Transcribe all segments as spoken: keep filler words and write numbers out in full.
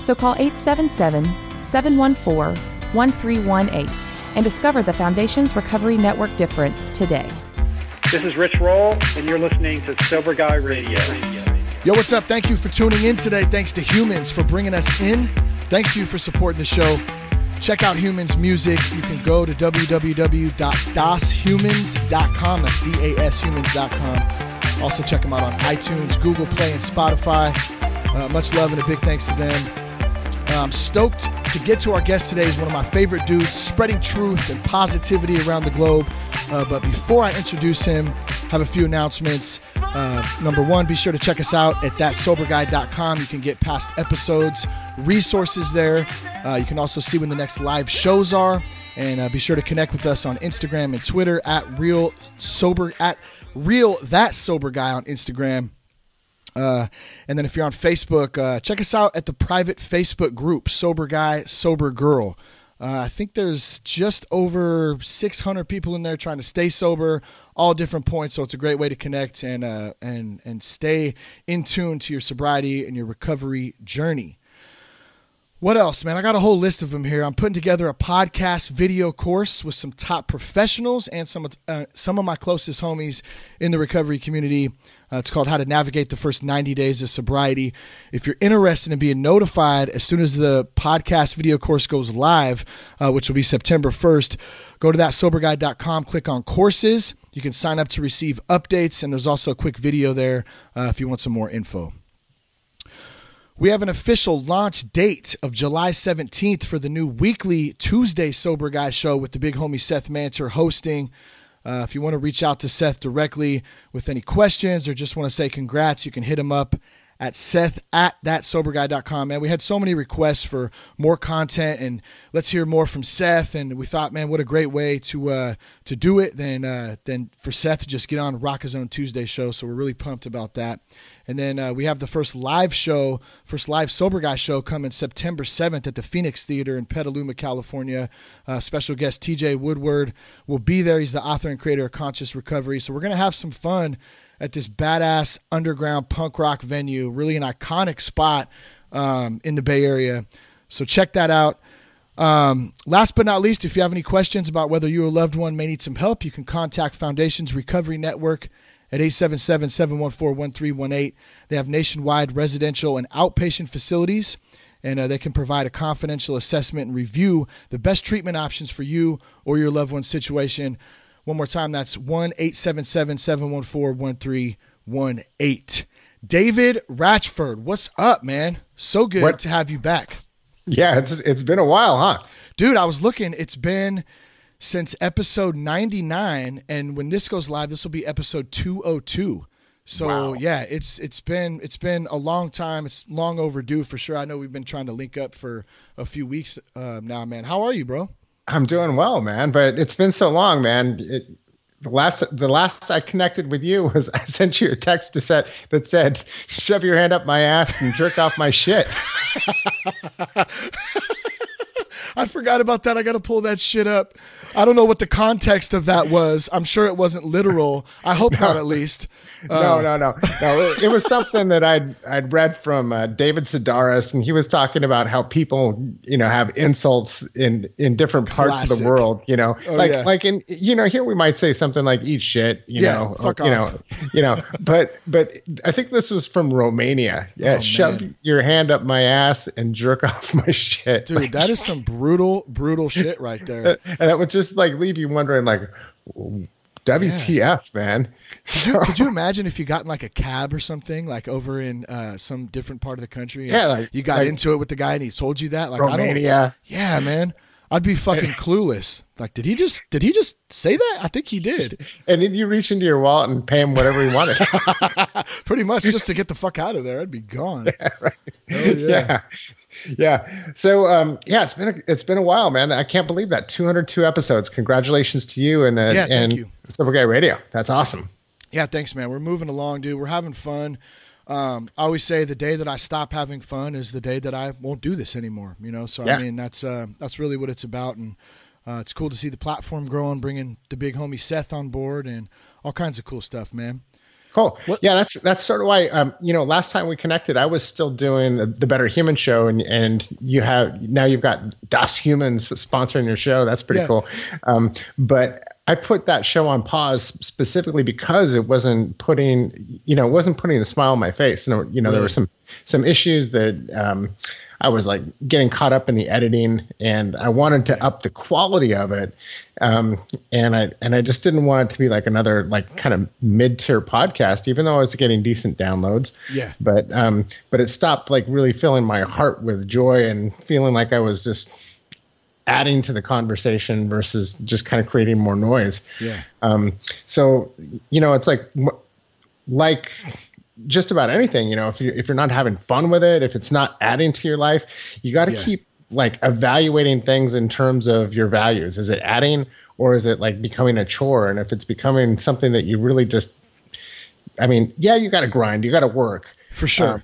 So call eight seven seven, seven one four, one three one eight and discover the Foundations Recovery Network difference today. This is Rich Roll, and you're listening to Sober Guy Radio. Yo, what's up? Thank you for tuning in today. Thanks to Humans for bringing us in. Thanks to you for supporting the show. Check out Humans' music. You can go to w w w dot das humans dot com. That's D A S humans dot com. Also check them out on iTunes, Google Play, and Spotify. Uh, much love and a big thanks to them. I'm stoked to get to our guest today. He's one of my favorite dudes, spreading truth and positivity around the globe. Uh, but before I introduce him, I have a few announcements. Uh, number one, be sure to check us out at that sober guy dot com. You can get past episodes, resources there. Uh, you can also see when the next live shows are. And uh, be sure to connect with us on Instagram and Twitter at Real Sober, at Real That Sober Guy on Instagram. Uh, and then if you're on Facebook, uh, check us out at the private Facebook group, Sober Guy, Sober Girl. Uh, I think there's just over six hundred people in there trying to stay sober, all different points. So it's a great way to connect and, uh, and, and stay in tune to your sobriety and your recovery journey. What else, man? I got a whole list of them here. I'm putting together a podcast video course with some top professionals and some of, uh, some of my closest homies in the recovery community. Uh, it's called How to Navigate the First ninety Days of Sobriety. If you're interested in being notified as soon as the podcast video course goes live, uh, which will be September first, go to that sober guy dot com, click on courses. You can sign up to receive updates, and there's also a quick video there uh, if you want some more info. We have an official launch date of July seventeenth for the new weekly Tuesday Sober Guy show with the big homie Seth Manter hosting. Uh, if you want to reach out to Seth directly with any questions or just want to say congrats, you can hit him up at Seth at that sober guy dot com. Man, we had so many requests for more content, and let's hear more from Seth. And we thought, man, what a great way to uh, to do it than uh, than for Seth to just get on and rock his own Tuesday show. So we're really pumped about that. And then uh, we have the first live show, first live Sober Guy show coming September seventh at the Phoenix Theater in Petaluma, California. Uh, special guest T J Woodward will be there. He's the author and creator of Conscious Recovery. So we're going to have some fun at this badass underground punk rock venue, really an iconic spot um, in the Bay Area. So check that out. Um, last but not least, if you have any questions about whether you or a loved one may need some help, you can contact Foundations Recovery Network at eight seven seven, seven one four, one three one eight. They have nationwide residential and outpatient facilities, and uh, they can provide a confidential assessment and review the best treatment options for you or your loved one's situation. One more time, that's one eight seven seven, seven one four, one three one eight. David Ratchford, what's up, man? So good what? to have you back. Yeah, it's it's been a while, huh? Dude, I was looking. It's been since episode ninety-nine, and when this goes live, this will be episode two oh two. So, wow. yeah, it's it's been it's been a long time. It's long overdue for sure. I know we've been trying to link up for a few weeks uh, now, man. How are you, bro? I'm doing well, man, but it's been so long, man. It, the last the last I connected with you was I sent you a text to set, that said, shove your hand up my ass and jerk off my shit. I forgot about that. I got to pull that shit up. I don't know what the context of that was. I'm sure it wasn't literal. I hope no. not, at least. No, uh, no, no, no. It, it was something that I'd I'd read from uh, David Sedaris, and he was talking about how people, you know, have insults in, in different parts classic. of the world. You know, oh, like yeah. like in you know here we might say something like eat shit. You yeah, know, fuck or, off. you know, you know. But but I think this was from Romania. Yeah, oh, shove man. your hand up my ass and jerk off my shit, dude. Like, that is some brutal. Brutal, brutal shit right there. And it would just like leave you wondering like, W T F, yeah. man. So, could, you, could you imagine if you got in like a cab or something like over in uh, some different part of the country? Yeah. Like, you got like, into it with the guy and he told you that? Like, Romania. I don't, yeah, man. I'd be fucking clueless. Like, did he just did he just say that? I think he did. And then you reach into your wallet and pay him whatever he wanted. Pretty much just to get the fuck out of there. I'd be gone. Yeah, right. Oh, yeah. yeah. Yeah. So, um, yeah, it's been, a, it's been a while, man. I can't believe that. two hundred two episodes. Congratulations to you and, uh, yeah, and you. Sober Guy Radio. That's awesome. Yeah. Thanks, man. We're moving along, dude. We're having fun. Um, I always say the day that I stop having fun is the day that I won't do this anymore, you know? So, yeah. I mean, that's, uh, that's really what it's about. And, uh, it's cool to see the platform growing, bringing the big homie Seth on board and all kinds of cool stuff, man. Cool. What? Yeah, that's that's sort of why, um, you know, last time we connected, I was still doing the, the Better Human show, and, and you have now you've got Das Humans sponsoring your show. That's pretty yeah. cool. Um, but I put that show on pause specifically because it wasn't putting, you know, it wasn't putting a smile on my face. And, you know, really? there were some some issues that um, I was like getting caught up in the editing, and I wanted to up the quality of it. Um, and I, and I just didn't want it to be like another, like kind of mid tier podcast, even though I was getting decent downloads. Yeah. But, um, but it stopped like really filling my heart with joy and feeling like I was just adding to the conversation versus just kind of creating more noise. Yeah. Um, so, you know, it's like, like, just about anything, you know, if you if you're not having fun with it, if it's not adding to your life, you got to yeah. keep like evaluating things in terms of your values. Is it adding, or is it like becoming a chore? And if it's becoming something that you really just, I mean, yeah, you got to grind, you got to work for sure. Um,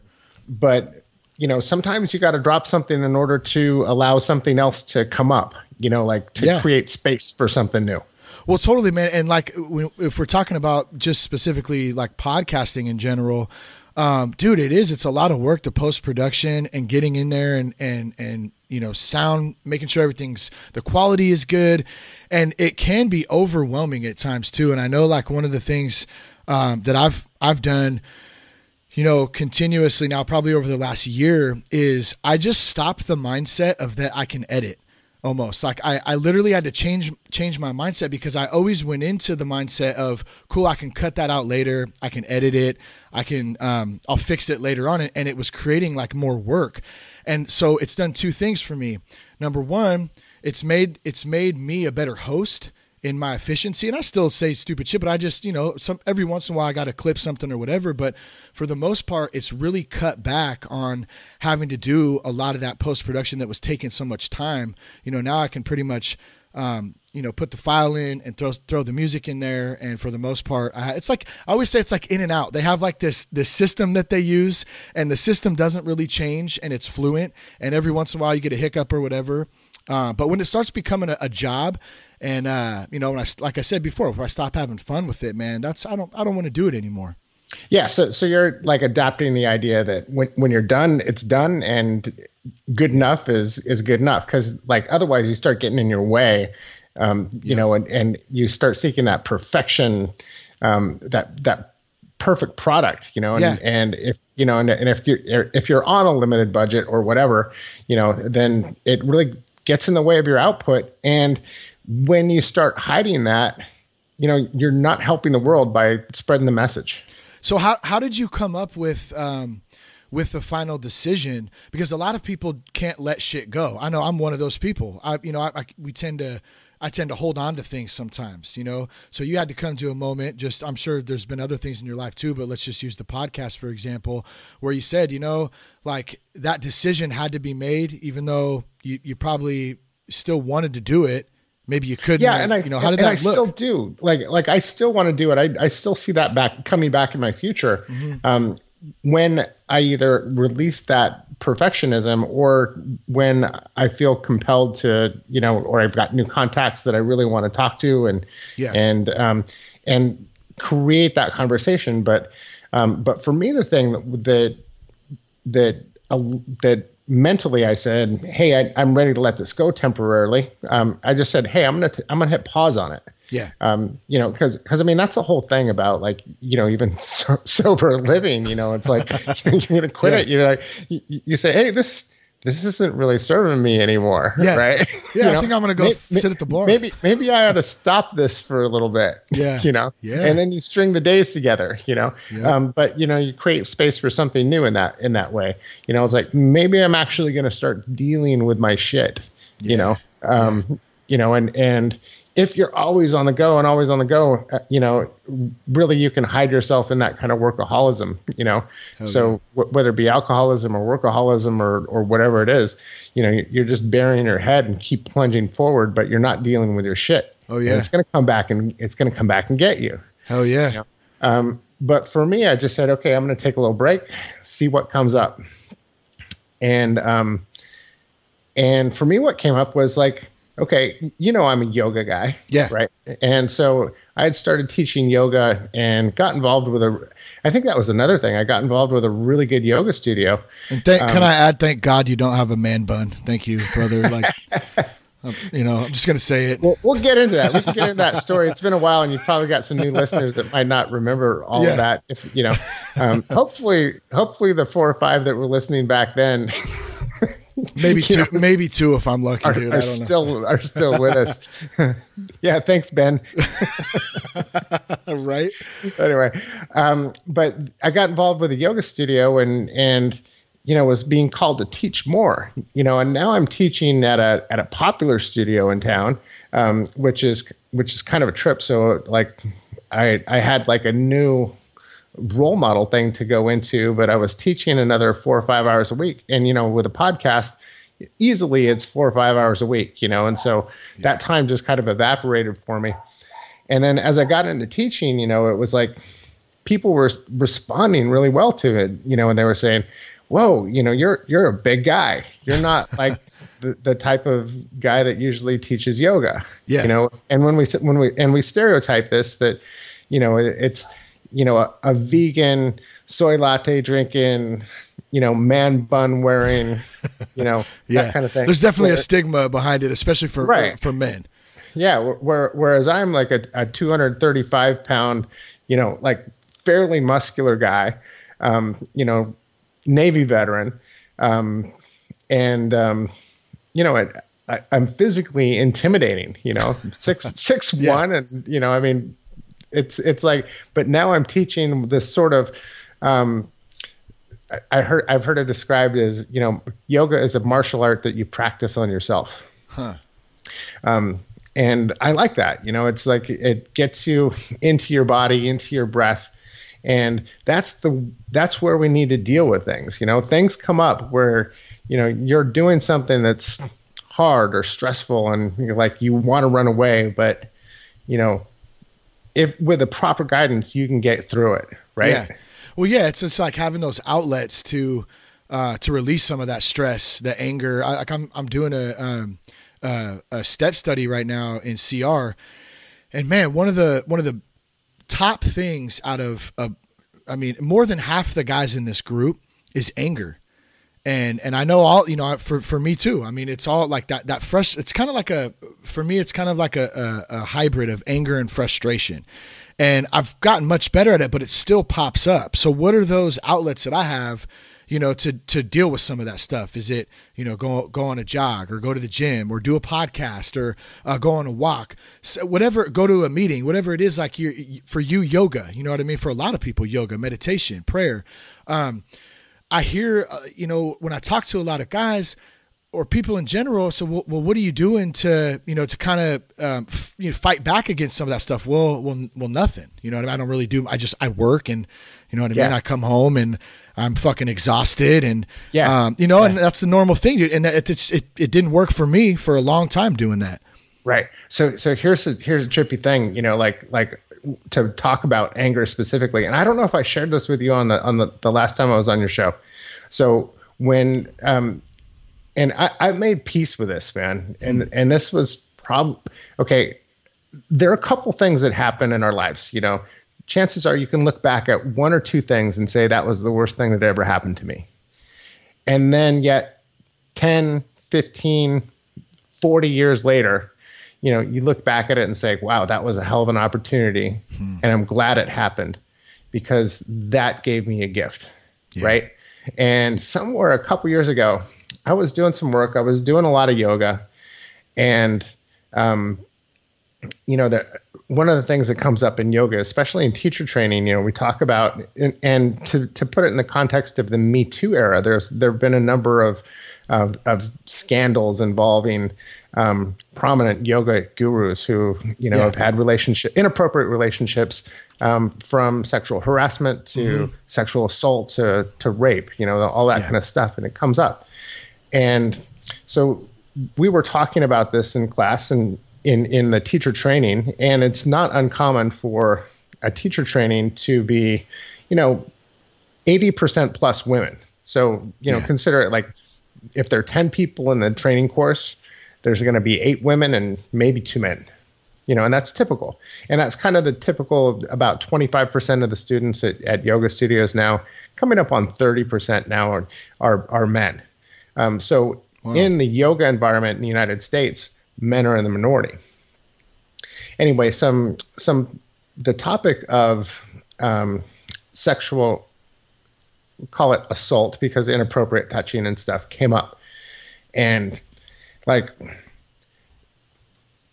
but you know, sometimes you got to drop something in order to allow something else to come up, you know, like to yeah. create space for something new. Well, totally, man. And like, if we're talking about just specifically like podcasting in general, um, dude, it is, it's a lot of work to post production and getting in there and, and, and, you know, sound, making sure everything's, the quality is good, and it can be overwhelming at times too. And I know like one of the things, um, that I've, I've done, you know, continuously now, probably over the last year, is I just stopped the mindset of that I can edit. Almost like I, I literally had to change, change my mindset, because I always went into the mindset of, cool, I can cut that out later. I can edit it. I can, um, I'll fix it later on. And it was creating like more work. And so it's done two things for me. Number one, it's made, it's made me a better host in my efficiency. And I still say stupid shit, but I just, you know, some, every once in a while I got to clip something or whatever, but for the most part, it's really cut back on having to do a lot of that post-production that was taking so much time. You know, now I can pretty much, um, you know, put the file in and throw, throw the music in there. And for the most part, I, it's like, I always say it's like in and out. They have like this, this system that they use, and the system doesn't really change, and it's fluent. And every once in a while you get a hiccup or whatever. Uh, but when it starts becoming a, a job, and, uh, you know, when I, like I said before, if I stop having fun with it, man, that's, I don't, I don't want to do it anymore. Yeah. So, so you're like adapting the idea that when, when you're done, it's done, and good enough is, is good enough. 'Cause like, otherwise you start getting in your way, um, you yeah. know, and, and you start seeking that perfection, um, that, that perfect product, you know, and, yeah. and if, you know, and, and if you're, if you're on a limited budget or whatever, you know, then it really gets in the way of your output. And when you start hiding that, you know, you're not helping the world by spreading the message. So how, how did you come up with, um, with the final decision? Because a lot of people can't let shit go. I know I'm one of those people. I, you know, I, I we tend to, I tend to hold on to things sometimes, you know? So you had to come to a moment, just, I'm sure there's been other things in your life too, but let's just use the podcast, for example, where you said, you know, like that decision had to be made, even though you, you probably still wanted to do it. Maybe you couldn't. Yeah, and I, you know, how did that I look? Still do. Like, like I still want to do it. I, I still see that back coming back in my future. Mm-hmm. Um, when I either release that perfectionism, or when I feel compelled to, you know, or I've got new contacts that I really want to talk to, and yeah. and um, and create that conversation. But um, but for me, the thing that that uh, that mentally, I said, hey, I, I'm ready to let this go temporarily. Um, I just said, hey, I'm going to, I'm going to hit pause on it. Yeah. Um, you know, cause, cause I mean, that's the whole thing about like, you know, even so, sober living, you know, it's like, you're going to quit yeah. it. You're like, you, you say, hey, this, this isn't really serving me anymore. Yeah. Right. Yeah. You know? I think I'm going to go maybe, sit at the bar. Maybe, maybe I ought to stop this for a little bit. Yeah. You know, yeah. and then you string the days together, you know, yeah. um, but you know, you create space for something new in that, in that way, you know, it's like, maybe I'm actually going to start dealing with my shit, yeah. you know, um, yeah. you know, and, and, if you're always on the go and always on the go, you know, really you can hide yourself in that kind of workaholism, you know. Okay. So w- whether it be alcoholism or workaholism or or whatever it is, you know, you're just burying your head and keep plunging forward, but you're not dealing with your shit. Oh yeah, and it's gonna come back and it's gonna come back and get you. Hell yeah. You know? Um, but for me, I just said, okay, I'm gonna take a little break, see what comes up, and um, and for me, what came up was like, okay, you know, I'm a yoga guy. Yeah. Right. And so I had started teaching yoga and got involved with a, I think that was another thing. I got involved with a really good yoga studio. And thank, um, can I add, thank God you don't have a man bun. Thank you, brother. Like, I'm, you know, I'm just going to say it. We'll, we'll get into that. We can get into that story. It's been a while and you've probably got some new listeners that might not remember all yeah. of that. If you know, um, hopefully, hopefully the four or five that were listening back then, maybe two, you know, maybe two if I'm lucky, are, dude. Are I don't still, know. Are still with us. Yeah, thanks, Ben. Right? Anyway, um, but I got involved with a yoga studio and, and you know, was being called to teach more, you know, and now I'm teaching at a at a popular studio in town, um, which is which is kind of a trip. So, like, I I had, like, a new role model thing to go into, but I was teaching another four or five hours a week. And, you know, with a podcast, easily it's four or five hours a week, you know? And so yeah. that time just kind of evaporated for me. And then as I got into teaching, you know, it was like people were responding really well to it, you know, and they were saying, whoa, you know, you're, you're a big guy. You're not like the, the type of guy that usually teaches yoga, yeah. you know? And when we, when we, and we stereotype this, that, you know, it, it's, you know, a, a vegan soy latte drinking, you know, man bun wearing, you know, yeah. that kind of thing. There's definitely where, a stigma behind it, especially for right. uh, for men. Yeah. Where, whereas I'm like a, a two hundred thirty-five pound, you know, like fairly muscular guy, um, you know, Navy veteran. Um, and, um, you know, it, I, I'm physically intimidating, you know, six, six, yeah. one, and, you know, I mean, It's it's like, but now I'm teaching this sort of, um, I, I heard I've heard it described as, you know, yoga is a martial art that you practice on yourself, huh? Um, and I like that, you know, it's like it gets you into your body, into your breath, and that's the that's where we need to deal with things, you know. Things come up where, you know, you're doing something that's hard or stressful, and you're like you want to run away, but you know. If with the proper guidance, you can get through it, right? Yeah. Well, yeah, it's just like having those outlets to uh, to release some of that stress, the anger. I, like I'm I'm doing a um, uh, a step study right now in C R, and man, one of the one of the top things out of uh, I mean, more than half the guys in this group is anger, and and I know all you know for for me too. I mean, it's all like that that fresh. It's kind of like a for me, it's kind of like a, a, a hybrid of anger and frustration. And I've gotten much better at it, but it still pops up. So what are those outlets that I have, you know, to, to deal with some of that stuff? Is it, you know, go, go on a jog or go to the gym or do a podcast or uh, go on a walk, so whatever, go to a meeting, whatever it is, like you, for you, yoga, you know what I mean? For a lot of people, yoga, meditation, prayer. Um, I hear, uh, you know, when I talk to a lot of guys, or people in general. So, well, well, what are you doing to, you know, to kind of, um, f- you know, fight back against some of that stuff? Well, well, well, nothing, you know what I mean? I don't really do. I just, I work and you know what I yeah. mean? I come home and I'm fucking exhausted and, yeah. um, you know, yeah. and that's the normal thing. Dude. And it, it's, it, it didn't work for me for a long time doing that. Right. So, so here's a, here's a trippy thing, you know, like, like to talk about anger specifically. And I don't know if I shared this with you on the, on the, the last time I was on your show. So when, um, And I, I made peace with this, man. And and this was probably, okay, there are a couple things that happen in our lives, you know. Chances are you can look back at one or two things and say that was the worst thing that ever happened to me. And then yet ten, fifteen, forty years later, you know, you look back at it and say, wow, that was a hell of an opportunity. Hmm. And I'm glad it happened because that gave me a gift, yeah. right? And somewhere a couple years ago, I was doing some work. I was doing a lot of yoga. And, um, you know, the, one of the things that comes up in yoga, especially in teacher training, you know, we talk about, and, and to, to put it in the context of the Me Too era, there's, there've been a number of of, of scandals involving um, prominent yoga gurus who, you know, yeah. have had relationship, inappropriate relationships, um, from sexual harassment to mm-hmm. sexual assault to, to rape, you know, all that yeah. kind of stuff. And it comes up. And so we were talking about this in class and in, in the teacher training, and it's not uncommon for a teacher training to be, you know, eighty percent plus women. So, you know, yeah. consider it like if there are ten people in the training course, there's going to be eight women and maybe two men, you know, and that's typical. And that's kind of the typical, about twenty-five percent of the students at, at yoga studios now, coming up on thirty percent now are, are, are men. Um, so wow. in the yoga environment in the United States, men are in the minority. Anyway, some, some, the topic of, um, sexual, call it assault, because inappropriate touching and stuff came up, and like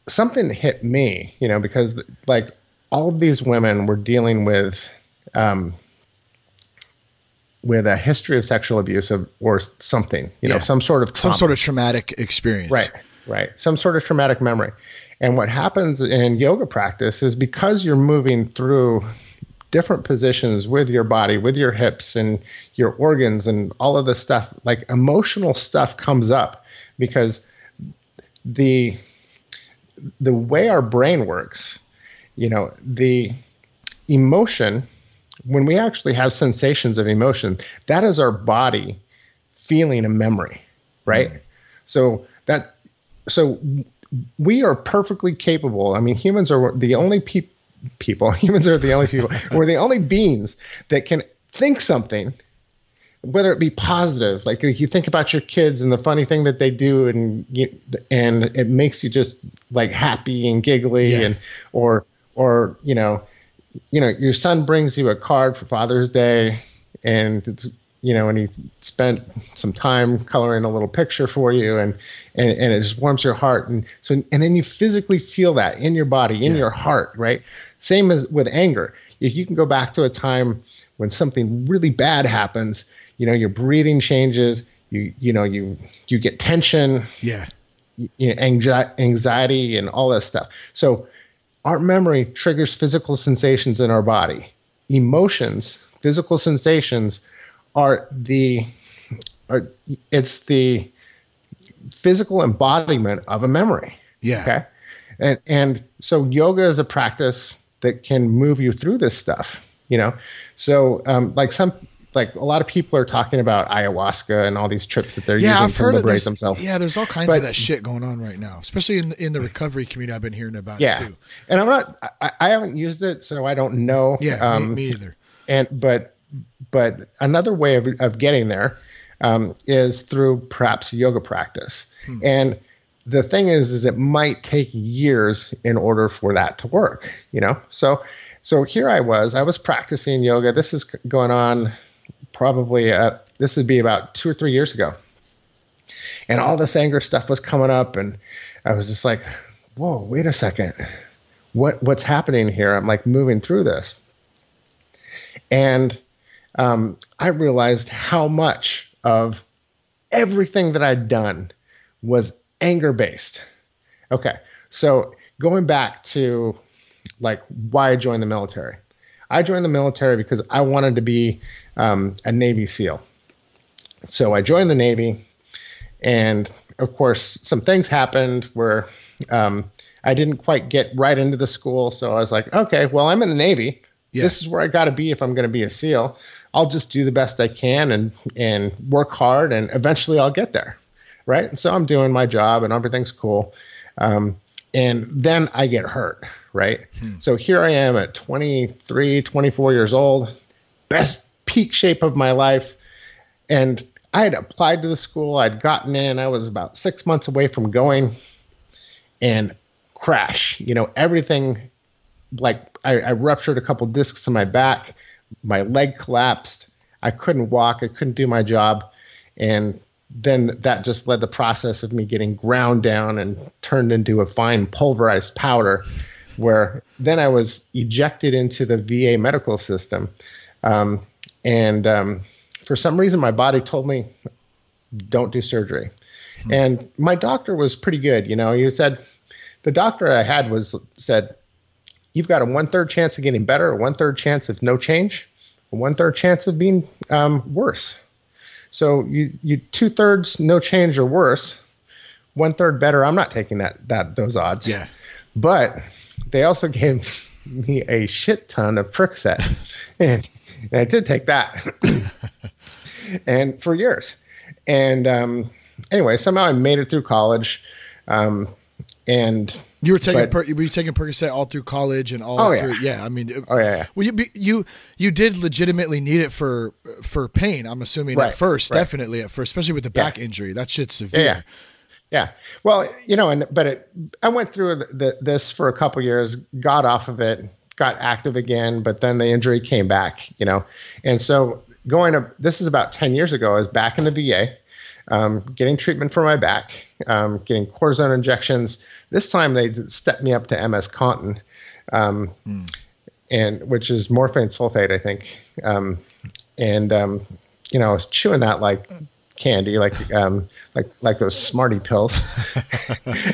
something hit me, you know, because like all of these women were dealing with, um, with a history of sexual abuse of, or something, you yeah. know, some sort of, trauma. some sort of traumatic experience, right? Right. Some sort of traumatic memory. And what happens in yoga practice is because you're moving through different positions with your body, with your hips and your organs and all of this stuff, like emotional stuff comes up because the, the way our brain works, you know, the emotion, when we actually have sensations of emotion, that is our body feeling a memory, right? Mm-hmm. So that, so we are perfectly capable. I mean, humans are the only people, people, humans are the only people, we're the only beings that can think something, whether it be positive, like if you think about your kids and the funny thing that they do and you, and it makes you just like happy and giggly yeah. and, or, or, you know, you know, your son brings you a card for Father's Day and it's, you know, and he spent some time coloring a little picture for you and, and, and it just warms your heart. And so, and then you physically feel that in your body, in yeah. your heart, right? Same as with anger. If you can go back to a time when something really bad happens, you know, your breathing changes, you, you know, you, you get tension, yeah, you know, anxi- anxiety and all that stuff. So our memory triggers physical sensations in our body. Emotions, physical sensations, are the, are, it's the physical embodiment of a memory. Yeah. Okay. And, and so yoga is a practice that can move you through this stuff, you know? So, um, like some, like a lot of people are talking about ayahuasca and all these trips that they're yeah, using I've to heard liberate themselves. Yeah. There's all kinds but, of that shit going on right now, especially in, in the recovery community. I've been hearing about yeah. it too. And I'm not, I, I haven't used it, so I don't know. Yeah. Um, me, me either. And, but, But another way of, of getting there um, is through perhaps yoga practice. Hmm. And the thing is, is it might take years in order for that to work, you know? So, so here I was, I was practicing yoga. This is going on probably, uh, this would be about two or three years ago. And all this anger stuff was coming up. And I was just like, whoa, wait a second. What, what's happening here? I'm like moving through this. And Um, I realized how much of everything that I'd done was anger-based. Okay, so going back to like why I joined the military. I joined the military because I wanted to be um, a Navy SEAL. So I joined the Navy, and of course, some things happened where um, I didn't quite get right into the school. So I was like, okay, well, I'm in the Navy. Yeah. This is where I got to be if I'm going to be a SEAL. I'll just do the best I can and, and work hard, and eventually I'll get there, right? And so I'm doing my job, and everything's cool. Um, and then I get hurt, right? Hmm. So here I am at twenty-three, twenty-four years old, best peak shape of my life. And I had applied to the school. I'd gotten in. I was about six months away from going, and crash. You know, everything, like I, I ruptured a couple discs in my back. My leg collapsed. I couldn't walk. I couldn't do my job. And then that just led the process of me getting ground down and turned into a fine pulverized powder, where then I was ejected into the V A medical system. Um, and um, for some reason, my body told me don't do surgery. Hmm. And my doctor was pretty good. You know, he said, the doctor I had was said, you've got a one-third chance of getting better, a one-third chance of no change, a one-third chance of being um, worse. So you, you two-thirds no change or worse, one-third better. I'm not taking that that those odds. Yeah. But they also gave me a shit ton of Percocet, and, and I did take that, and for years. And um, anyway, somehow I made it through college, um, and you were taking but, per, were you taking Percocet all through college and all. Oh yeah, through, yeah. I mean, it, oh yeah. yeah. Well, you you you did legitimately need it for for pain. I'm assuming right, at first, right. definitely at first, especially with the back yeah. injury. That shit's severe. Yeah. yeah. Yeah. Well, you know, and but it, I went through the, the, this for a couple of years, got off of it, got active again, but then the injury came back, you know. And so going to this is about ten years ago. I was back in the V A, um, getting treatment for my back, um, getting cortisone injections. This time they stepped me up to M S Contin, um, mm. and which is morphine sulfate, I think. Um, and, um, you know, I was chewing that like candy, like um like like those Smartie pills,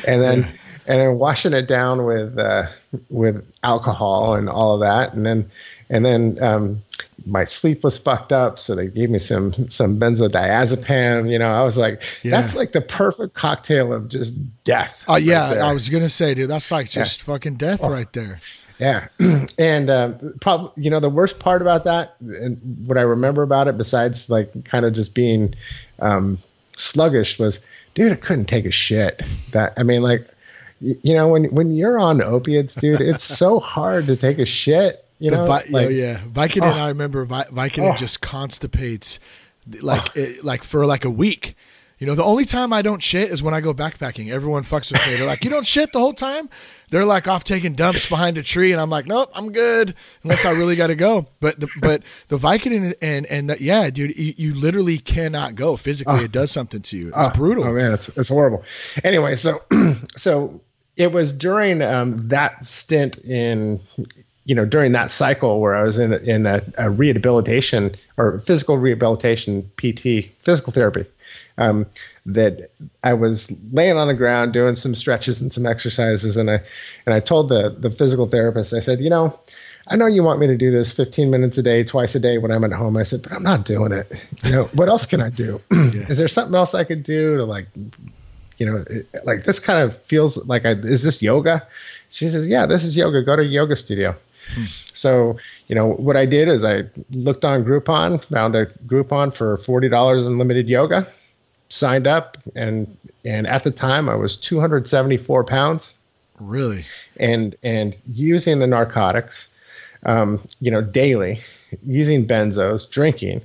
and then and then washing it down with uh with alcohol and all of that, and then and then um my sleep was fucked up, so they gave me some some benzodiazepam. You know, I was like, yeah. that's like the perfect cocktail of just death. Oh uh, right yeah there. I was gonna say, dude, that's like just yeah. fucking death oh. right there. Yeah. And um, probably, you know, the worst part about that and what I remember about it, besides like kind of just being um, sluggish, was, dude, I couldn't take a shit. That I mean, like, y- you know, when when you're on opiates, dude, it's so hard to take a shit. You the know, vi- like, oh, yeah. Vicodin, oh, I remember vi- Vicodin oh, just constipates like oh, it, like for like a week. You know, the only time I don't shit is when I go backpacking. Everyone fucks with me. They're like, you don't shit the whole time? They're like off taking dumps behind a tree. And I'm like, nope, I'm good. Unless I really got to go. But the, but the Vicodin and, and the, yeah, dude, you, you literally cannot go physically. Oh, it does something to you. It's oh, brutal. Oh man, it's, it's horrible. Anyway, so, so it was during um, that stint in, you know, during that cycle where I was in, in a, a rehabilitation or physical rehabilitation, P T, physical therapy. Um, that I was laying on the ground doing some stretches and some exercises, and I and I told the the physical therapist, I said, you know, I know you want me to do this fifteen minutes a day, twice a day when I'm at home. I said, but I'm not doing it. You know, what else can I do? Yeah. Is there something else I could do to like, you know, it, like this kind of feels like I, is this yoga? She says, yeah, this is yoga. Go to a yoga studio. Hmm. So, you know, what I did is I looked on Groupon, found a Groupon for forty dollars unlimited yoga. Signed up, and and at the time I was two hundred seventy-four pounds. Really? And and using the narcotics, um, you know, daily, using benzos, drinking,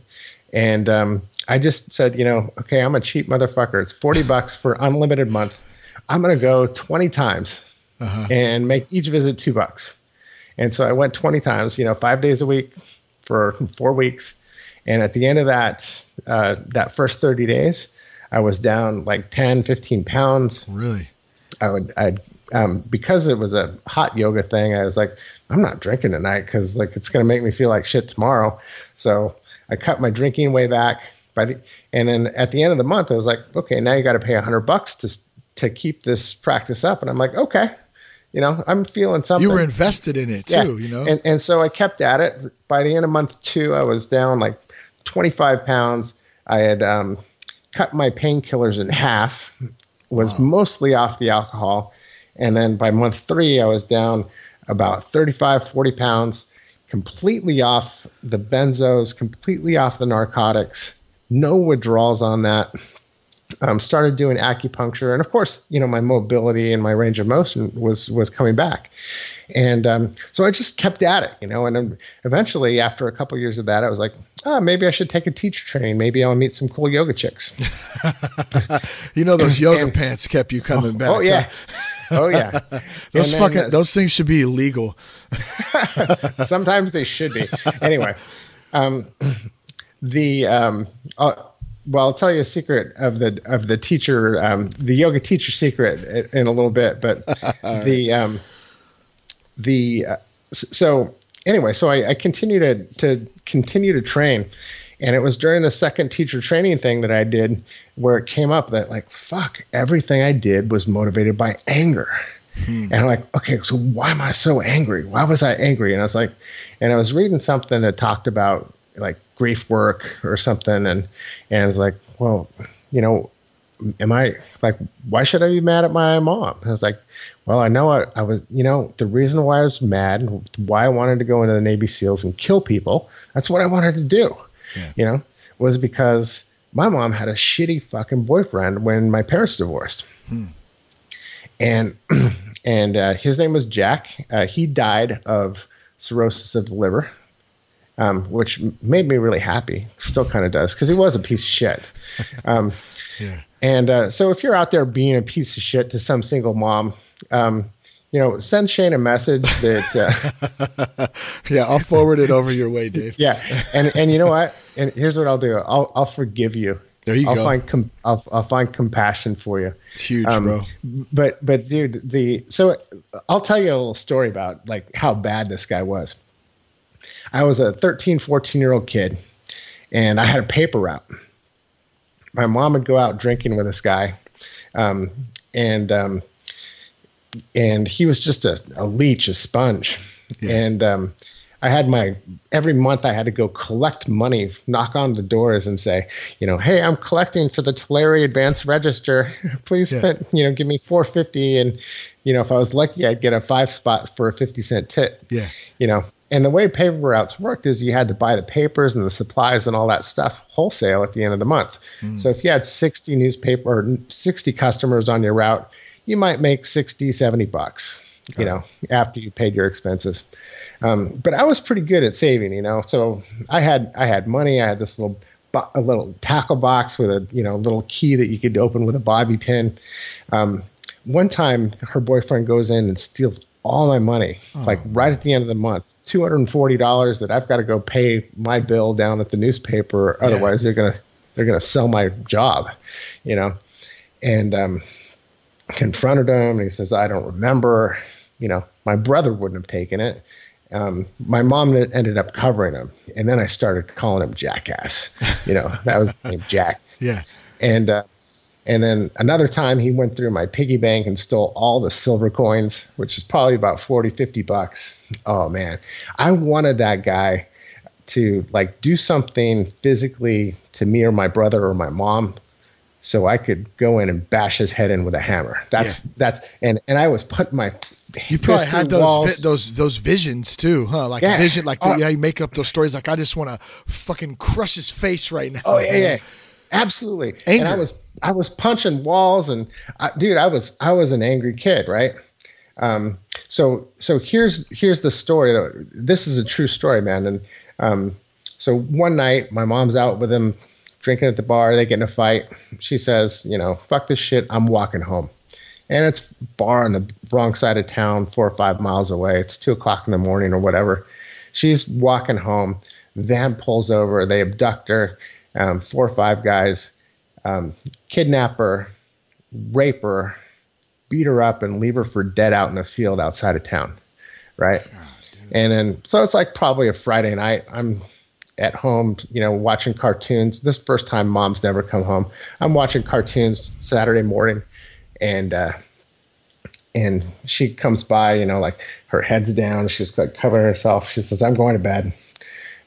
and um, I just said, you know, okay, I'm a cheap motherfucker. It's forty bucks for unlimited month. I'm gonna go twenty times uh-huh. and make each visit two bucks. And so I went twenty times, you know, five days a week for four weeks, and at the end of that uh, that first thirty days. I was down like ten, fifteen pounds. Really? I would, I'd, um, because it was a hot yoga thing, I was like, I'm not drinking tonight. Cause like, it's going to make me feel like shit tomorrow. So I cut my drinking way back by the, and then at the end of the month, I was like, okay, now you got to pay a hundred bucks to, to keep this practice up. And I'm like, okay, you know, I'm feeling something. You were invested in it too, yeah. you know? And, and so I kept at it. By the end of month two, I was down like twenty-five pounds. I had, um, cut my painkillers in half, was wow. mostly off the alcohol. And then by month three, I was down about thirty-five, forty pounds, completely off the benzos, completely off the narcotics, no withdrawals on that. Um, started doing acupuncture. And of course, you know, my mobility and my range of motion was, was coming back. And um, so I just kept at it, you know, and then eventually after a couple of years of that, I was like, oh, maybe I should take a teacher training. Maybe I'll meet some cool yoga chicks. You know, those yoga and, pants kept you coming oh, back. Oh yeah. Huh? Oh yeah. Those then, fucking, uh, those things should be illegal. Sometimes they should be. Anyway. Um, the, um, uh, well, I'll tell you a secret of the, of the teacher, um, the yoga teacher secret in a little bit, but the, um, the, uh, so anyway, so I, I continue to, to continue to train, And it was during the second teacher training thing that I did where it came up that, like, fuck, everything I did was motivated by anger. Hmm. And I'm like, okay, so why am I so angry? Why was I angry? And I was like, and I was reading something that talked about like grief work or something. And, and I was like, well, you know, am I like, why should I be mad at my mom? I was like, well, I know I, I was, you know, the reason why I was mad, why I wanted to go into the Navy SEALs and kill people. That's what I wanted to do. Yeah. You know, was because my mom had a shitty fucking boyfriend when my parents divorced. Hmm. And, and, uh, his name was Jack. Uh, he died of cirrhosis of the liver, um, which made me really happy. Still kind of does. 'Cause he was a piece of shit. Um, yeah. And uh, so if you're out there being a piece of shit to some single mom, um, you know, send Shane a message that. Uh, yeah, I'll forward it over your way, Dave. Yeah, and and you know what? And here's what I'll do. I'll I'll forgive you. There you I'll go. Find com- I'll I'll find compassion for you. It's huge, um, bro. But but dude, the so I'll tell you a little story about like how bad this guy was. I was a thirteen, fourteen year old kid, and I had a paper route. My mom would go out drinking with this guy, um, and um, and he was just a, a leech, a sponge. Yeah. And um, I had my every month I had to go collect money, knock on the doors, and say, you know, hey, I'm collecting for the Tulare Advance Register. Please, yeah. spend, you know, give me four fifty, and you know, if I was lucky, I'd get a five spot for a fifty cent tip. Yeah, you know. And the way paper routes worked is you had to buy the papers and the supplies and all that stuff wholesale at the end of the month. Mm. So if you had sixty newspaper or sixty customers on your route, you might make sixty, seventy bucks, okay. you know, after you paid your expenses. Um, but I was pretty good at saving, you know, so I had, I had money. I had this little, bo- a little tackle box with a, you know, little key that you could open with a bobby pin. Um, one time her boyfriend goes in and steals all my money, oh, like right at the end of the month, two hundred forty dollars that I've got to go pay my bill down at the newspaper. Otherwise, yeah. they're going to, they're going to sell my job, you know, and, um, confronted him. And he says, I don't remember, you know, my brother wouldn't have taken it. Um, my mom ended up covering him. And then I started calling him Jackass, you know, that was the name, Jack. Yeah. And, uh, And then another time he went through my piggy bank and stole all the silver coins, which is probably about forty, fifty bucks. Oh, man. I wanted that guy to like do something physically to me or my brother or my mom so I could go in and bash his head in with a hammer. That's yeah. that's and, and I was putting my You probably had those vi- those those visions too, huh? Like yeah. a vision like oh. the, yeah, you make up those stories like I just want to fucking crush his face right now. Oh yeah, man. yeah. Absolutely. Anger. And I was I was punching walls and I, dude, I was, I was an angry kid. Right. Um, so, so here's, here's the story. This is a true story, man. And, um, so one night my mom's out with him drinking at the bar. They get in a fight. She says, you know, fuck this shit. I'm walking home. And it's bar on the wrong side of town, four or five miles away. It's two o'clock in the morning or whatever. She's walking home. Van pulls over. They abduct her. Um, four or five guys. Um, kidnap her, rape her, beat her up, and leave her for dead out in the field outside of town, right? God, and then, so it's like probably a Friday night. I'm at home, you know, watching cartoons. This first time mom's never come home. I'm watching cartoons Saturday morning, and uh, and she comes by, you know, like her head's down. She's like covering herself. She says, I'm going to bed.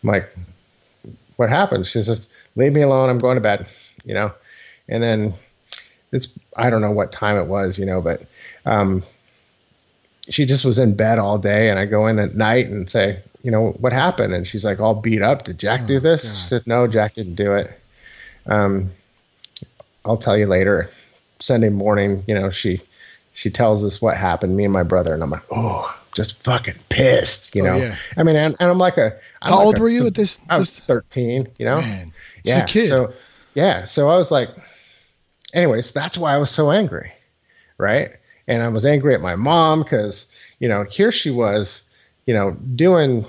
I'm like, what happened? She says, leave me alone. I'm going to bed, you know? And then it's, I don't know what time it was, you know, but um, she just was in bed all day. And I go in at night and say, you know, what happened? And she's like, all beat up. Did Jack oh, do this? God. She said, no, Jack didn't do it. Um, I'll tell you later. Sunday morning, you know, she she tells us what happened, me and my brother. And I'm like, oh, just fucking pissed, you know? Oh, yeah. I mean, and, and I'm like a... I'm How like old a, were you at this? I was this? thirteen, you know? Man, yeah, she's a kid. So, yeah, so I was like... Anyways, that's why I was so angry, right? And I was angry at my mom because, you know, here she was, you know, doing,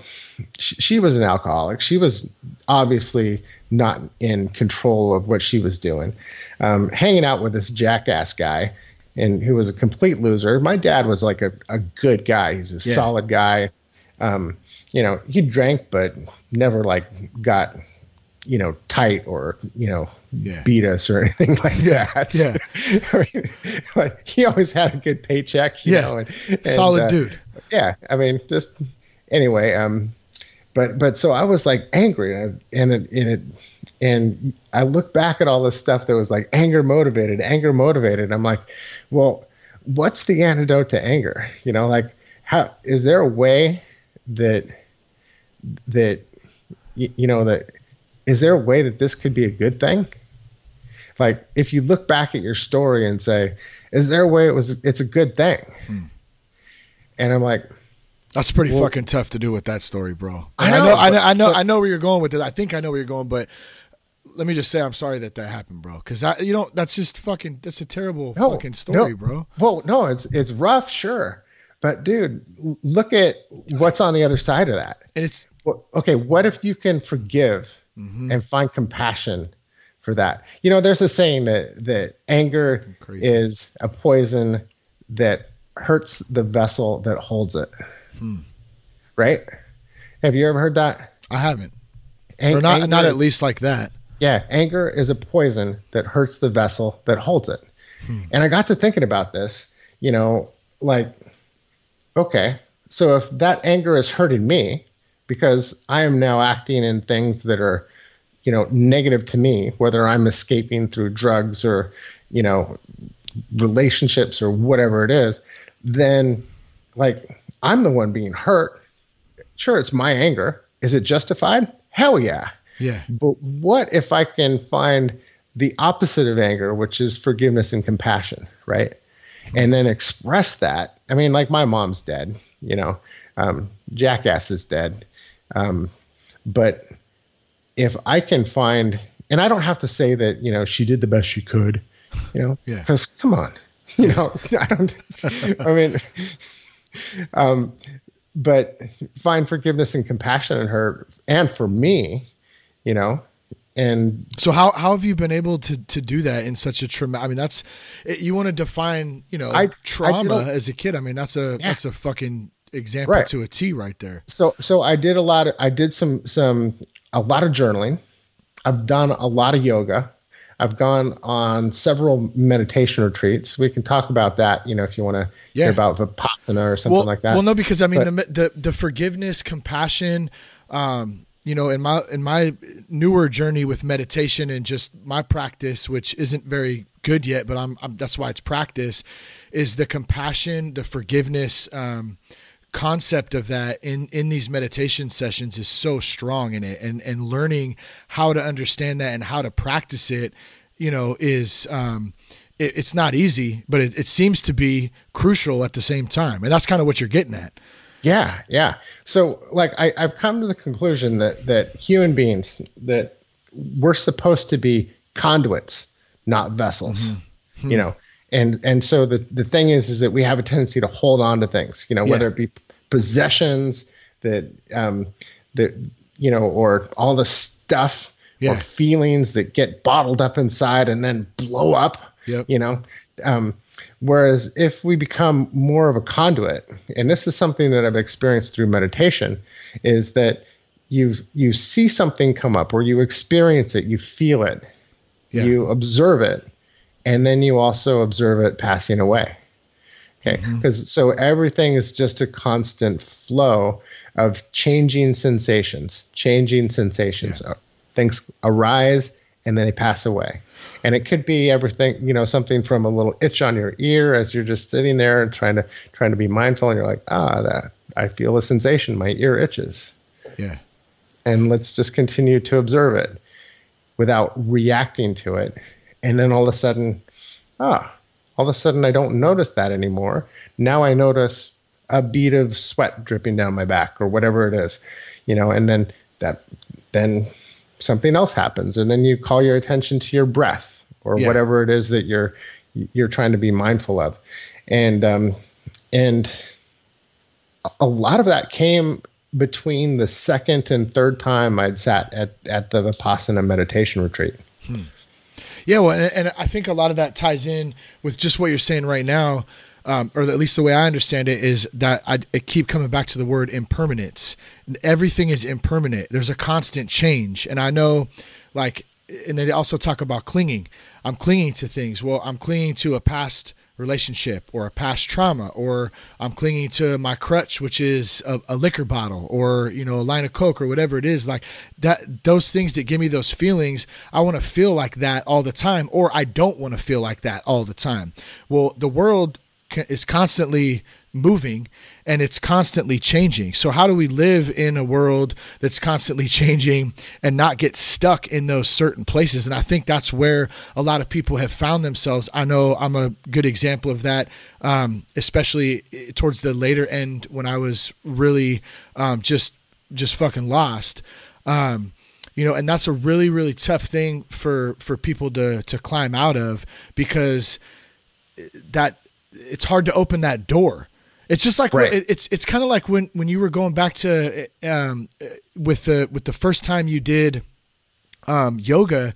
she, she was an alcoholic. She was obviously not in control of what she was doing, um, hanging out with this Jackass guy and who was a complete loser. My dad was like a, a good guy. He's a yeah. solid guy. Um, you know, he drank, but never like got you know, tight or, you know, yeah. beat us or anything like that. Yeah. I mean, like, he always had a good paycheck, you yeah. know. And, and, Solid uh, dude. Yeah. I mean, just anyway. Um, but, but so I was like angry and, and it, and it, and I look back at all this stuff that was like anger motivated, anger motivated. I'm like, well, what's the antidote to anger? You know, like how, is there a way that, that, you, you know, that, is there a way that this could be a good thing? Like if you look back at your story and say, is there a way it was, it's a good thing? Hmm. And I'm like, that's pretty well, fucking tough to do with that story, bro. I know, I know, but, I, know but, I know where you're going with it. I think I know where you're going, but let me just say, I'm sorry that that happened, bro. Cause I, you know, that's just fucking, that's a terrible no, fucking story, no, bro. Well, no, it's, it's rough. Sure. But dude, look at what's on the other side of that. And it's well, okay. What if you can forgive mm-hmm. and find compassion for that? You know, there's a saying that, that anger is a poison that hurts the vessel that holds it. Hmm. Right? Have you ever heard that? I haven't. An- or not, not at least like that. Yeah. Anger is a poison that hurts the vessel that holds it. Hmm. And I got to thinking about this, you know, like, okay, so if that anger is hurting me because I am now acting in things that are, you know, negative to me, whether I'm escaping through drugs or, you know, relationships or whatever it is, then like I'm the one being hurt. Sure, it's my anger. Is it justified? Hell yeah. Yeah. But what if I can find the opposite of anger, which is forgiveness and compassion, right? And then express that. I mean, like my mom's dead, you know, um, Jackass is dead. Um, but if I can find, and I don't have to say that, you know, she did the best she could, you know, because yeah. come on, you know, I don't, I mean, um, but find forgiveness and compassion in her and for me, you know. And so how, how have you been able to, to do that in such a traumatic, I mean, that's, it, you want to define, you know, I, trauma I a, as a kid. I mean, that's a, yeah. that's a fucking example right. to a T right there. So, so I did a lot of, I did some, some, a lot of journaling. I've done a lot of yoga. I've gone on several meditation retreats. We can talk about that, you know, if you want to yeah. hear about Vipassana or something well, like that. Well, no, because I mean, but, the, the, the forgiveness, compassion, um, you know, in my in my newer journey with meditation and just my practice, which isn't very good yet, but I'm, I'm that's why it's practice, is the compassion, the forgiveness um, concept of that in, in these meditation sessions is so strong in it, and and learning how to understand that and how to practice it, you know, is um, it, it's not easy, but it, it seems to be crucial at the same time, and that's kind of what you're getting at. Yeah. Yeah. So like I, I've come to the conclusion that, that human beings, that we're supposed to be conduits, not vessels, mm-hmm. you know? And, and so the, the thing is, is that we have a tendency to hold on to things, you know, whether yeah. it be possessions that, um, that, you know, or all the stuff yeah. or feelings that get bottled up inside and then blow up, yep. you know, um, whereas if we become more of a conduit, and this is something that I've experienced through meditation, is that you you see something come up or you experience it, you feel it, yeah. you observe it, and then you also observe it passing away. Okay, because mm-hmm. so everything is just a constant flow of changing sensations, changing sensations. Yeah. Things arise and then they pass away. And it could be everything, you know, something from a little itch on your ear as you're just sitting there and trying to trying to be mindful, and you're like, ah, that, I feel a sensation, my ear itches. Yeah. And let's just continue to observe it without reacting to it. And then all of a sudden, ah, all of a sudden I don't notice that anymore. Now I notice a bead of sweat dripping down my back or whatever it is, you know, and then that, then something else happens, and then you call your attention to your breath or yeah. whatever it is that you're you're trying to be mindful of. And um, and a lot of that came between the second and third time I'd sat at, at the Vipassana meditation retreat. Hmm. Yeah, well, and, and I think a lot of that ties in with just what you're saying right now um, or at least the way I understand it, is that I, I keep coming back to the word impermanence. Everything is impermanent. There's a constant change. And I know, like, and they also talk about clinging. I'm clinging to things. Well, I'm clinging to a past relationship or a past trauma, or I'm clinging to my crutch, which is a, a liquor bottle, or, you know, a line of Coke, or whatever it is. Like that, those things that give me those feelings, I want to feel like that all the time, or I don't want to feel like that all the time. Well, the world is constantly moving and it's constantly changing. So how do we live in a world that's constantly changing and not get stuck in those certain places? And I think that's where a lot of people have found themselves. I know I'm a good example of that, um, especially towards the later end when I was really um, just just fucking lost. Um, you know, and that's a really, really tough thing for for people to to climb out of, because that it's hard to open that door. It's just like, right. it's, it's kind of like when, when you were going back to, um, with the, with the first time you did, um, yoga,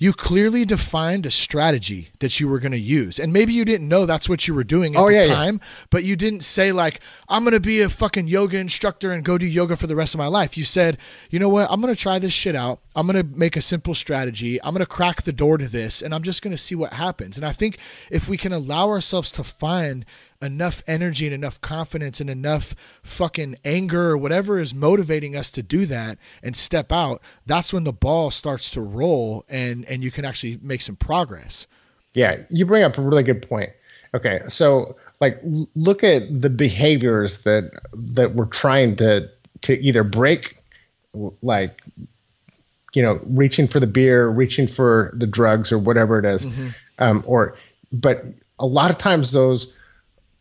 you clearly defined a strategy that you were going to use. And maybe you didn't know that's what you were doing at oh, the yeah, time, yeah. but you didn't say like, I'm going to be a fucking yoga instructor and go do yoga for the rest of my life. You said, you know what? I'm going to try this shit out. I'm going to make a simple strategy. I'm going to crack the door to this, and I'm just going to see what happens. And I think if we can allow ourselves to find enough energy and enough confidence and enough fucking anger or whatever is motivating us to do that and step out, that's when the ball starts to roll and, and you can actually make some progress. Yeah. You bring up a really good point. Okay. So like, l- look at the behaviors that, that we're trying to, to either break, like, you know, reaching for the beer, reaching for the drugs or whatever it is. Mm-hmm. Um, or, but a lot of times those,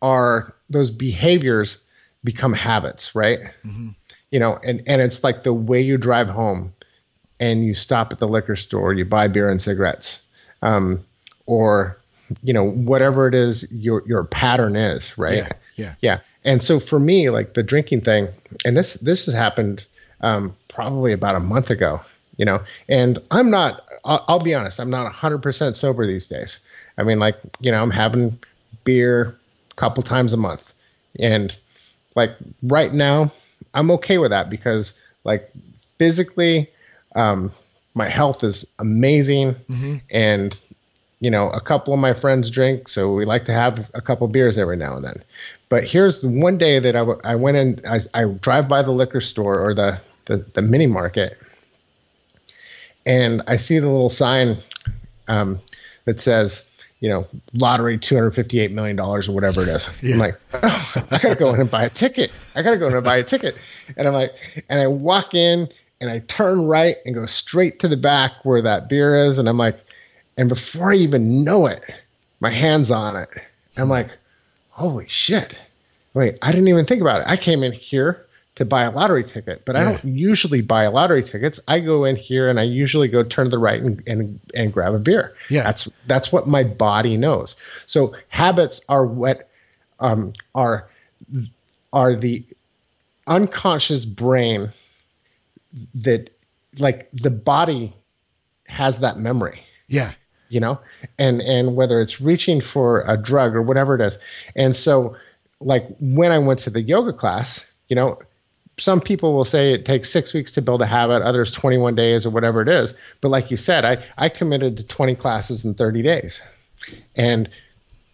are those behaviors become habits, right? Mm-hmm. You know, and, and it's like the way you drive home and you stop at the liquor store, you buy beer and cigarettes, um, or, you know, whatever it is your, your pattern is, right? Yeah, yeah. Yeah. And so for me, like the drinking thing, and this, this has happened um, probably about a month ago, you know, and I'm not, I'll, I'll be honest, I'm not one hundred percent sober these days. I mean, like, you know, I'm having beer couple times a month. And like right now I'm okay with that because like physically, um, my health is amazing. Mm-hmm. And you know, a couple of my friends drink. So we like to have a couple beers every now and then, but here's the one day that I, w- I went in, I, I drive by the liquor store or the, the, the mini market. And I see the little sign, um, that says, you know, lottery, two hundred fifty-eight million dollars or whatever it is. Yeah. I'm like, oh, I gotta go in and buy a ticket. I gotta go in and buy a ticket. And I'm like, and I walk in and I turn right and go straight to the back where that beer is. And I'm like, and before I even know it, my hand's on it. I'm like, holy shit. Wait, I didn't even think about it. I came in here to buy a lottery ticket, but yeah. I don't usually buy lottery tickets. I go in here and I usually go turn to the right and, and, and grab a beer. Yeah. That's, that's what my body knows. So habits are what, um, are, are the unconscious brain that like the body has that memory. Yeah. You know, and, and whether it's reaching for a drug or whatever it is. And so like when I went to the yoga class, you know, some people will say it takes six weeks to build a habit, others twenty-one days or whatever it is. But like you said, I, I committed to twenty classes in thirty days. And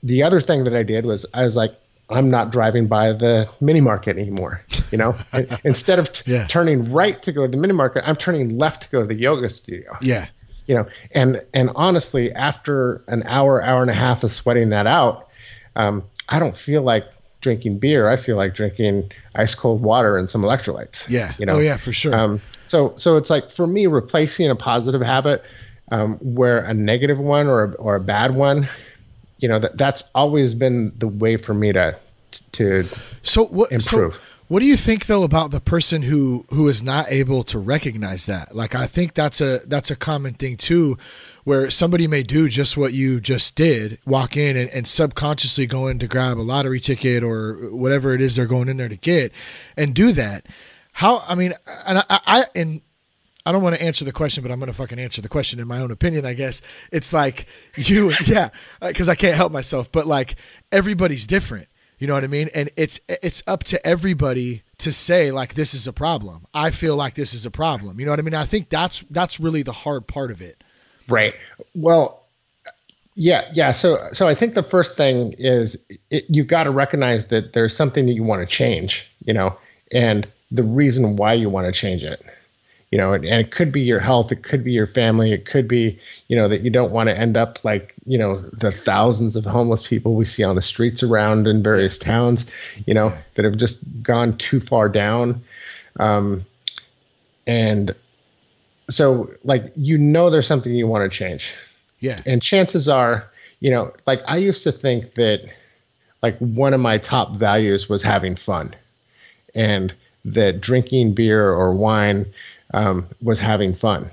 the other thing that I did was I was like, I'm not driving by the mini market anymore. You know, instead of t- yeah. turning right to go to the mini market, I'm turning left to go to the yoga studio. Yeah. You know, and, and honestly, after an hour, hour and a half of sweating that out, um, I don't feel like drinking beer. I feel like drinking ice cold water and some electrolytes. Yeah. You know? Oh yeah, for sure. Um, so, so it's like for me, replacing a positive habit, um, where a negative one or, a, or a bad one, you know, that that's always been the way for me to, to so what, improve. So what do you think though about the person who, who is not able to recognize that? Like, I think that's a, that's a common thing too, where somebody may do just what you just did, walk in and, and subconsciously go in to grab a lottery ticket or whatever it is they're going in there to get and do that. How, I mean, and I, I, and I don't want to answer the question, but I'm going to fucking answer the question in my own opinion, I guess. It's like you, yeah, because I can't help myself, but like everybody's different. You know what I mean? And it's, it's up to everybody to say like, this is a problem. I feel like this is a problem. You know what I mean? I think that's, that's really the hard part of it. Right. Well, Yeah. Yeah. So, so I think the first thing is it, you've got to recognize that there's something that you want to change, you know, and the reason why you want to change it, you know, and, and it could be your health, it could be your family, it could be, you know, that you don't want to end up like, you know, the thousands of homeless people we see on the streets around in various towns, you know, that have just gone too far down. Um, and so like, you know, there's something you want to change. Yeah. And chances are, you know, like I used to think that like one of my top values was having fun and that drinking beer or wine um, was having fun.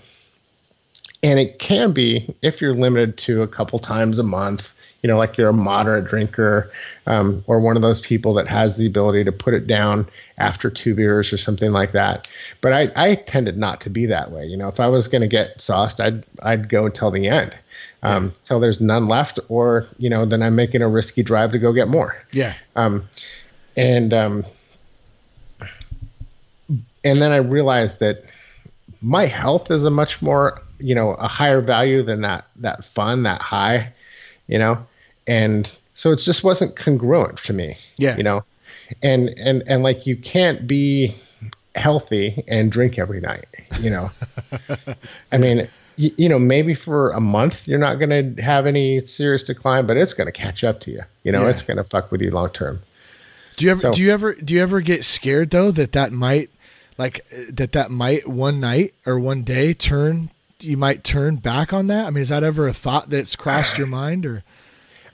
And it can be if you're limited to a couple times a month, you know, like you're a moderate drinker um, or one of those people that has the ability to put it down after two beers or something like that. But I, I tended not to be that way. You know, if I was going to get sauced, I'd, I'd go till the end. Um, yeah. So there's none left, or, you know, then I'm making a risky drive to go get more. Yeah. Um, and, um, and then I realized that my health is a much more, you know, a higher value than that, that fun, that high, you know? And so it just wasn't congruent to me, yeah. you know? And, and, and like, you can't be healthy and drink every night, you know? I mean, you know, maybe for a month, you're not going to have any serious decline, but it's going to catch up to you. You know, yeah. it's going to fuck with you long term. Do you ever, so, do you ever, do you ever get scared though, that that might like that, that might one night or one day turn, you might turn back on that? I mean, is that ever a thought that's crossed your mind or?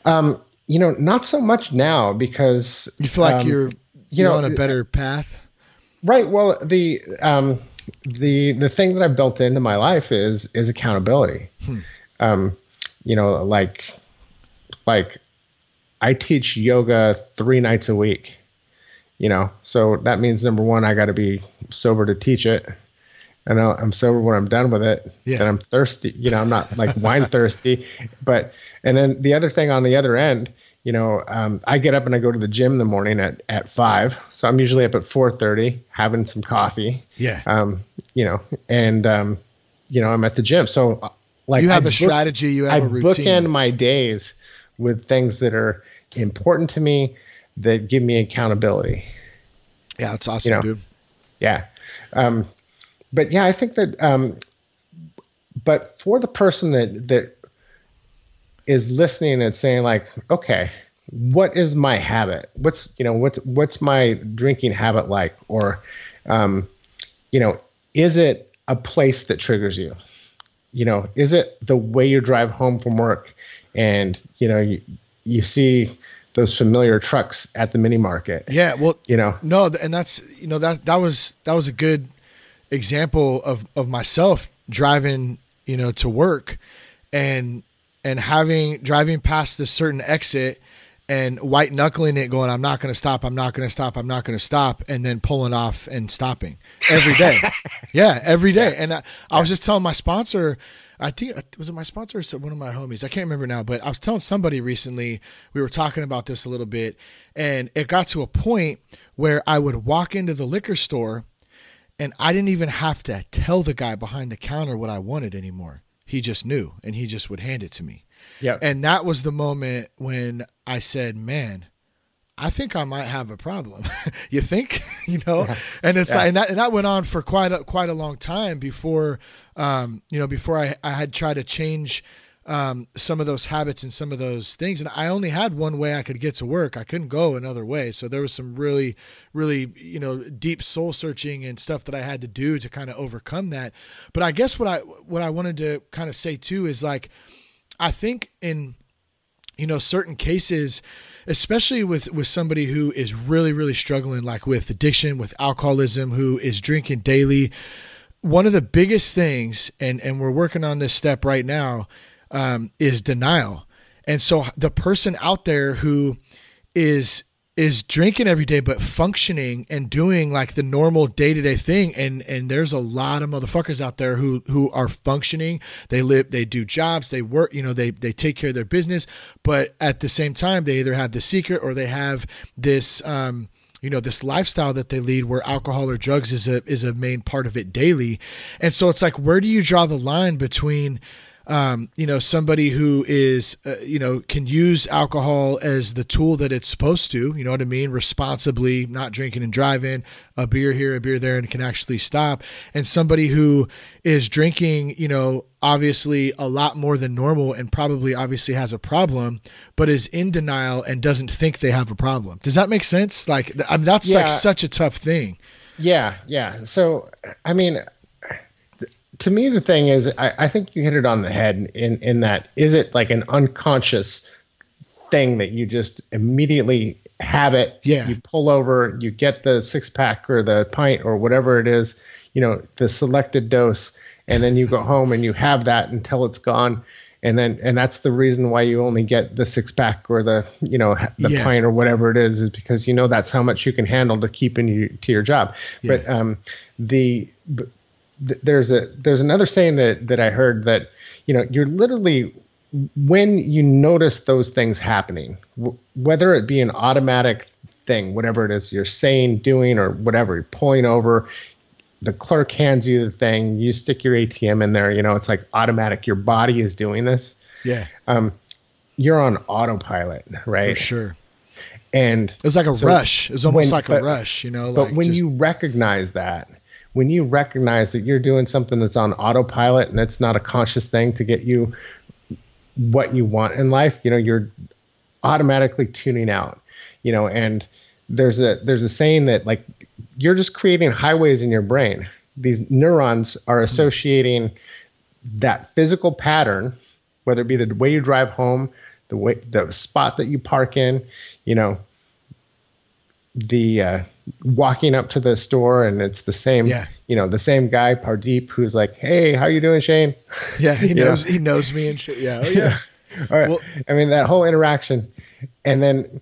Um, you know, not so much now because you feel like um, you're, you you're know, on a better path. Right. Well, the, um, The the thing that I've built into my life is is accountability. Hmm. Um, you know, like like I teach yoga three nights a week. You know, so that means number one, I got to be sober to teach it. And I'm sober when I'm done with it. Yeah. And I'm thirsty. You know, I'm not like wine thirsty, but and then the other thing on the other end. You know, um, I get up and I go to the gym in the morning at, at five. So I'm usually up at four thirty having some coffee. Yeah. Um, you know, and, um, you know, I'm at the gym. So like you have I a book, strategy, you have I a routine. I bookend my days with things that are important to me that give me accountability. Yeah. That's awesome, you know? Dude. Yeah. Um, but yeah, I think that, um, but for the person that, that, is listening and saying like, okay, what is my habit? What's, you know, what's, what's my drinking habit like? Or, um, you know, is it a place that triggers you? You know, is it the way you drive home from work and, you know, you, you see those familiar trucks at the mini market? Yeah. Well, you know, no, and that's, you know, that, that was, that was a good example of, of myself driving, you know, to work and, and having driving past this certain exit and white knuckling it going, I'm not going to stop. I'm not going to stop. I'm not going to stop. And then pulling off and stopping every day. yeah. Every day. Yeah. And I, I was just telling my sponsor, I think was it my sponsor or one of my homies? I can't remember now, but I was telling somebody recently, we were talking about this a little bit and it got to a point where I would walk into the liquor store and I didn't even have to tell the guy behind the counter what I wanted anymore. He just knew and he just would hand it to me. Yeah. And that was the moment when I said, man, I think I might have a problem. You think, you know, yeah. and it's yeah. like, and that, and that went on for quite a, quite a long time before, um, you know, before I, I had tried to change, um, some of those habits and some of those things. And I only had one way I could get to work. I couldn't go another way. So there was some really, really, you know, deep soul searching and stuff that I had to do to kind of overcome that. But I guess what I, what I wanted to kind of say too, is like, I think in, you know, certain cases, especially with, with somebody who is really, really struggling, like with addiction, with alcoholism, who is drinking daily, one of the biggest things, and, and we're working on this step right now, um, is denial. And so the person out there who is is drinking every day, but functioning and doing like the normal day to day thing. And, and there's a lot of motherfuckers out there who, who are functioning. They live, they do jobs, they work, you know, they, they take care of their business, but at the same time, they either have the secret or they have this, um, you know, this lifestyle that they lead where alcohol or drugs is a, is a main part of it daily. And so it's like, where do you draw the line between, Um, you know, somebody who is, uh, you know, can use alcohol as the tool that it's supposed to, you know what I mean? Responsibly, not drinking and driving, a beer here, a beer there, and can actually stop. And somebody who is drinking, you know, obviously a lot more than normal and probably obviously has a problem, but is in denial and doesn't think they have a problem. Does that make sense? Like, I mean, that's yeah. like such a tough thing. Yeah. Yeah. So, I mean, to me, the thing is, I, I think you hit it on the head in, in that, is it like an unconscious thing that you just immediately have it? Yeah. You pull over, you get the six pack or the pint or whatever it is, you know, the selected dose, and then you go home and you have that until it's gone. And then, and that's the reason why you only get the six pack or the, you know, the yeah. pint or whatever it is, is because you know that's how much you can handle to keep in you, to your job. Yeah. But um, the, b- There's a there's another saying that that I heard that, you know, you're literally, when you notice those things happening, w- whether it be an automatic thing, whatever it is you're saying, doing, or whatever, you're pulling over, the clerk hands you the thing, you stick your A T M in there, you know, it's like automatic. Your body is doing this. Yeah. Um, you're on autopilot, right? For sure. And it was like a so rush. It was almost when, like but, a rush, you know. But like when just, you recognize that. When you recognize that you're doing something that's on autopilot and it's not a conscious thing to get you what you want in life, you know, you're automatically tuning out, you know, and there's a, there's a saying that like, you're just creating highways in your brain. These neurons are associating that physical pattern, whether it be the way you drive home, the way, the spot that you park in, you know, the, uh, walking up to the store and it's the same, yeah. you know, the same guy Pardeep who's like, "Hey, how you doing, Shane?" Yeah. He knows, know? he knows me and shit. Yeah. Oh, yeah. yeah. All right. Well, I mean, that whole interaction, and then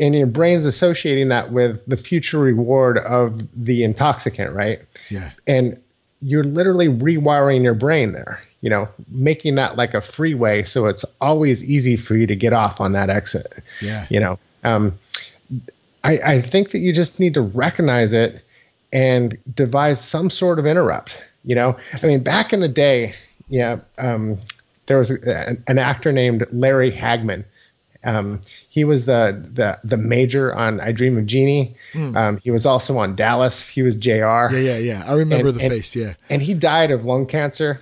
in your brain's associating that with the future reward of the intoxicant. Right. Yeah. And you're literally rewiring your brain there, you know, making that like a freeway. So it's always easy for you to get off on that exit. Yeah. You know, um, I, I think that you just need to recognize it and devise some sort of interrupt, you know? I mean, back in the day, yeah, um, there was a, an actor named Larry Hagman. Um, he was the, the the major on I Dream of Jeannie. Mm. Um, he was also on Dallas. He was J R. Yeah, yeah, yeah. I remember and, the and, face, yeah. And he died of lung cancer.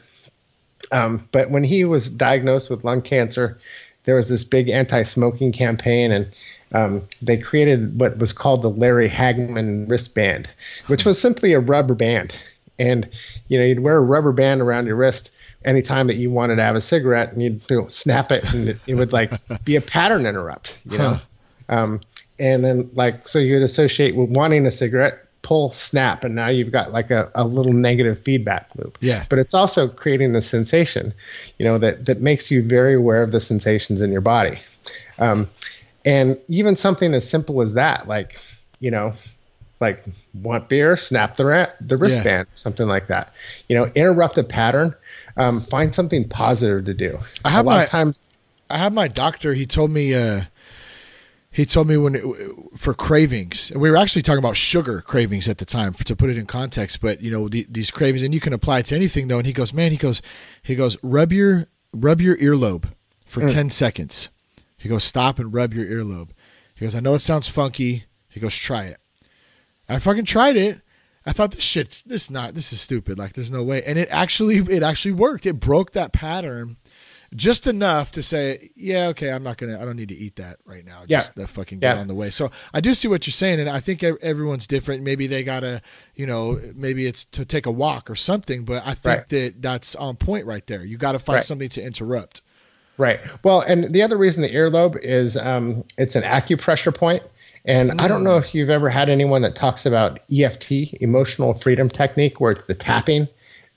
Um, but when he was diagnosed with lung cancer, there was this big anti-smoking campaign, and Um, they created what was called the Larry Hagman wristband, which was simply a rubber band. And, you know, you'd wear a rubber band around your wrist anytime that you wanted to have a cigarette, and you'd, you know, snap it, and it, it would like be a pattern interrupt, you know? Huh. Um, and then like, so you'd associate with wanting a cigarette, pull, snap, and now you've got like a, a little negative feedback loop. Yeah. But it's also creating the sensation, you know, that, that makes you very aware of the sensations in your body. Um, And even something as simple as that, like, you know, like want beer, snap the ra- the wristband, yeah. something like that. You know, interrupt the pattern, um, find something positive to do. I have a lot my, of times. I have my doctor. He told me. Uh, he told me when it, for cravings, and we were actually talking about sugar cravings at the time, to put it in context. But you know, the, these cravings, and you can apply it to anything though. And he goes, man, he goes, he goes, rub your rub your earlobe for mm. ten seconds. He goes, stop and rub your earlobe. He goes, I know it sounds funky. He goes, try it. I fucking tried it. I thought this shit's this not this is stupid. Like there's no way. And it actually it actually worked. It broke that pattern just enough to say, yeah, okay, I'm not gonna I don't need to eat that right now. Yeah. Just the fucking get yeah. on the way. So I do see what you're saying, and I think everyone's different. Maybe they gotta, you know, maybe it's to take a walk or something. But I think right. that that's on point right there. You got to find right. something to interrupt. Right. Well, and the other reason the earlobe is um, it's an acupressure point. And mm. I don't know if you've ever had anyone that talks about E F T, emotional freedom technique, where it's the tapping.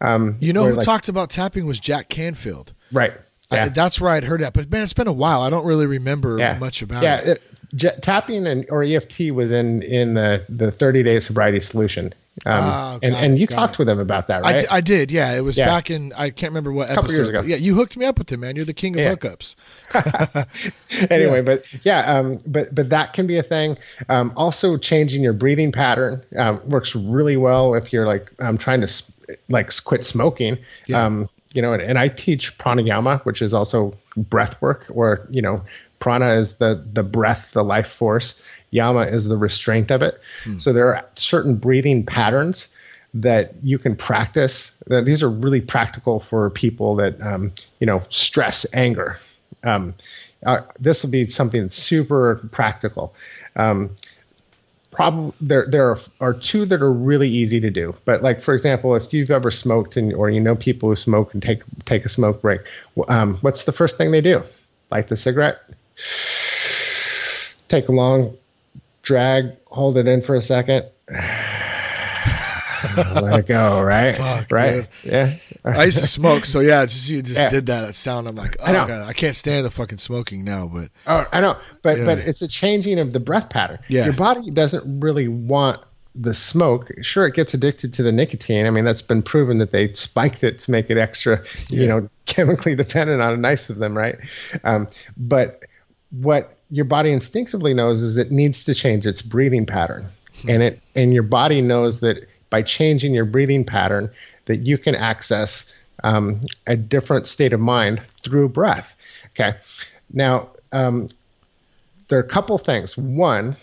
Um, you know who like, talked about tapping was Jack Canfield. Right. Yeah. I, that's where I'd heard that. But man, it's been a while. I don't really remember yeah. much about yeah. it. J- tapping and or E F T was in in the the thirty day sobriety solution. Um, oh, and, it, and you talked it. with him about that, right? I, d- I did, yeah. It was yeah. back in, I can't remember what episode. A couple years ago. Yeah, you hooked me up with him, man. You're the king of yeah. hookups. Anyway, yeah. but yeah, um, but but that can be a thing. Um, also, changing your breathing pattern um, works really well if you're like um, trying to like quit smoking. Yeah. Um, you know, and, and I teach pranayama, which is also breath work, or you know, prana is the the breath, the life force. Yama is the restraint of it. Hmm. So there are certain breathing patterns that you can practice. These are really practical for people that, um, you know, stress, anger. Um, uh, this will be something super practical. Um, Probably there there are, are two that are really easy to do. But like, for example, if you've ever smoked and or you know people who smoke and take take a smoke break, um, what's the first thing they do? Light the cigarette, take a long drag, hold it in for a second, let it go, right? Fuck, right? Dude. Yeah. I used to smoke, so yeah, just you just yeah. did that, that sound. I'm like, oh I god, I can't stand the fucking smoking now, but oh, I know, but yeah. but it's a changing of the breath pattern. Yeah. Your body doesn't really want the smoke. Sure, it gets addicted to the nicotine. I mean, that's been proven that they spiked it to make it extra, yeah. you know, chemically dependent on a nice of them, right? Um, but what your body instinctively knows is it needs to change its breathing pattern, hmm. and it and your body knows that by changing your breathing pattern, that you can access um, a different state of mind through breath. Okay. Now, um, there are a couple things. One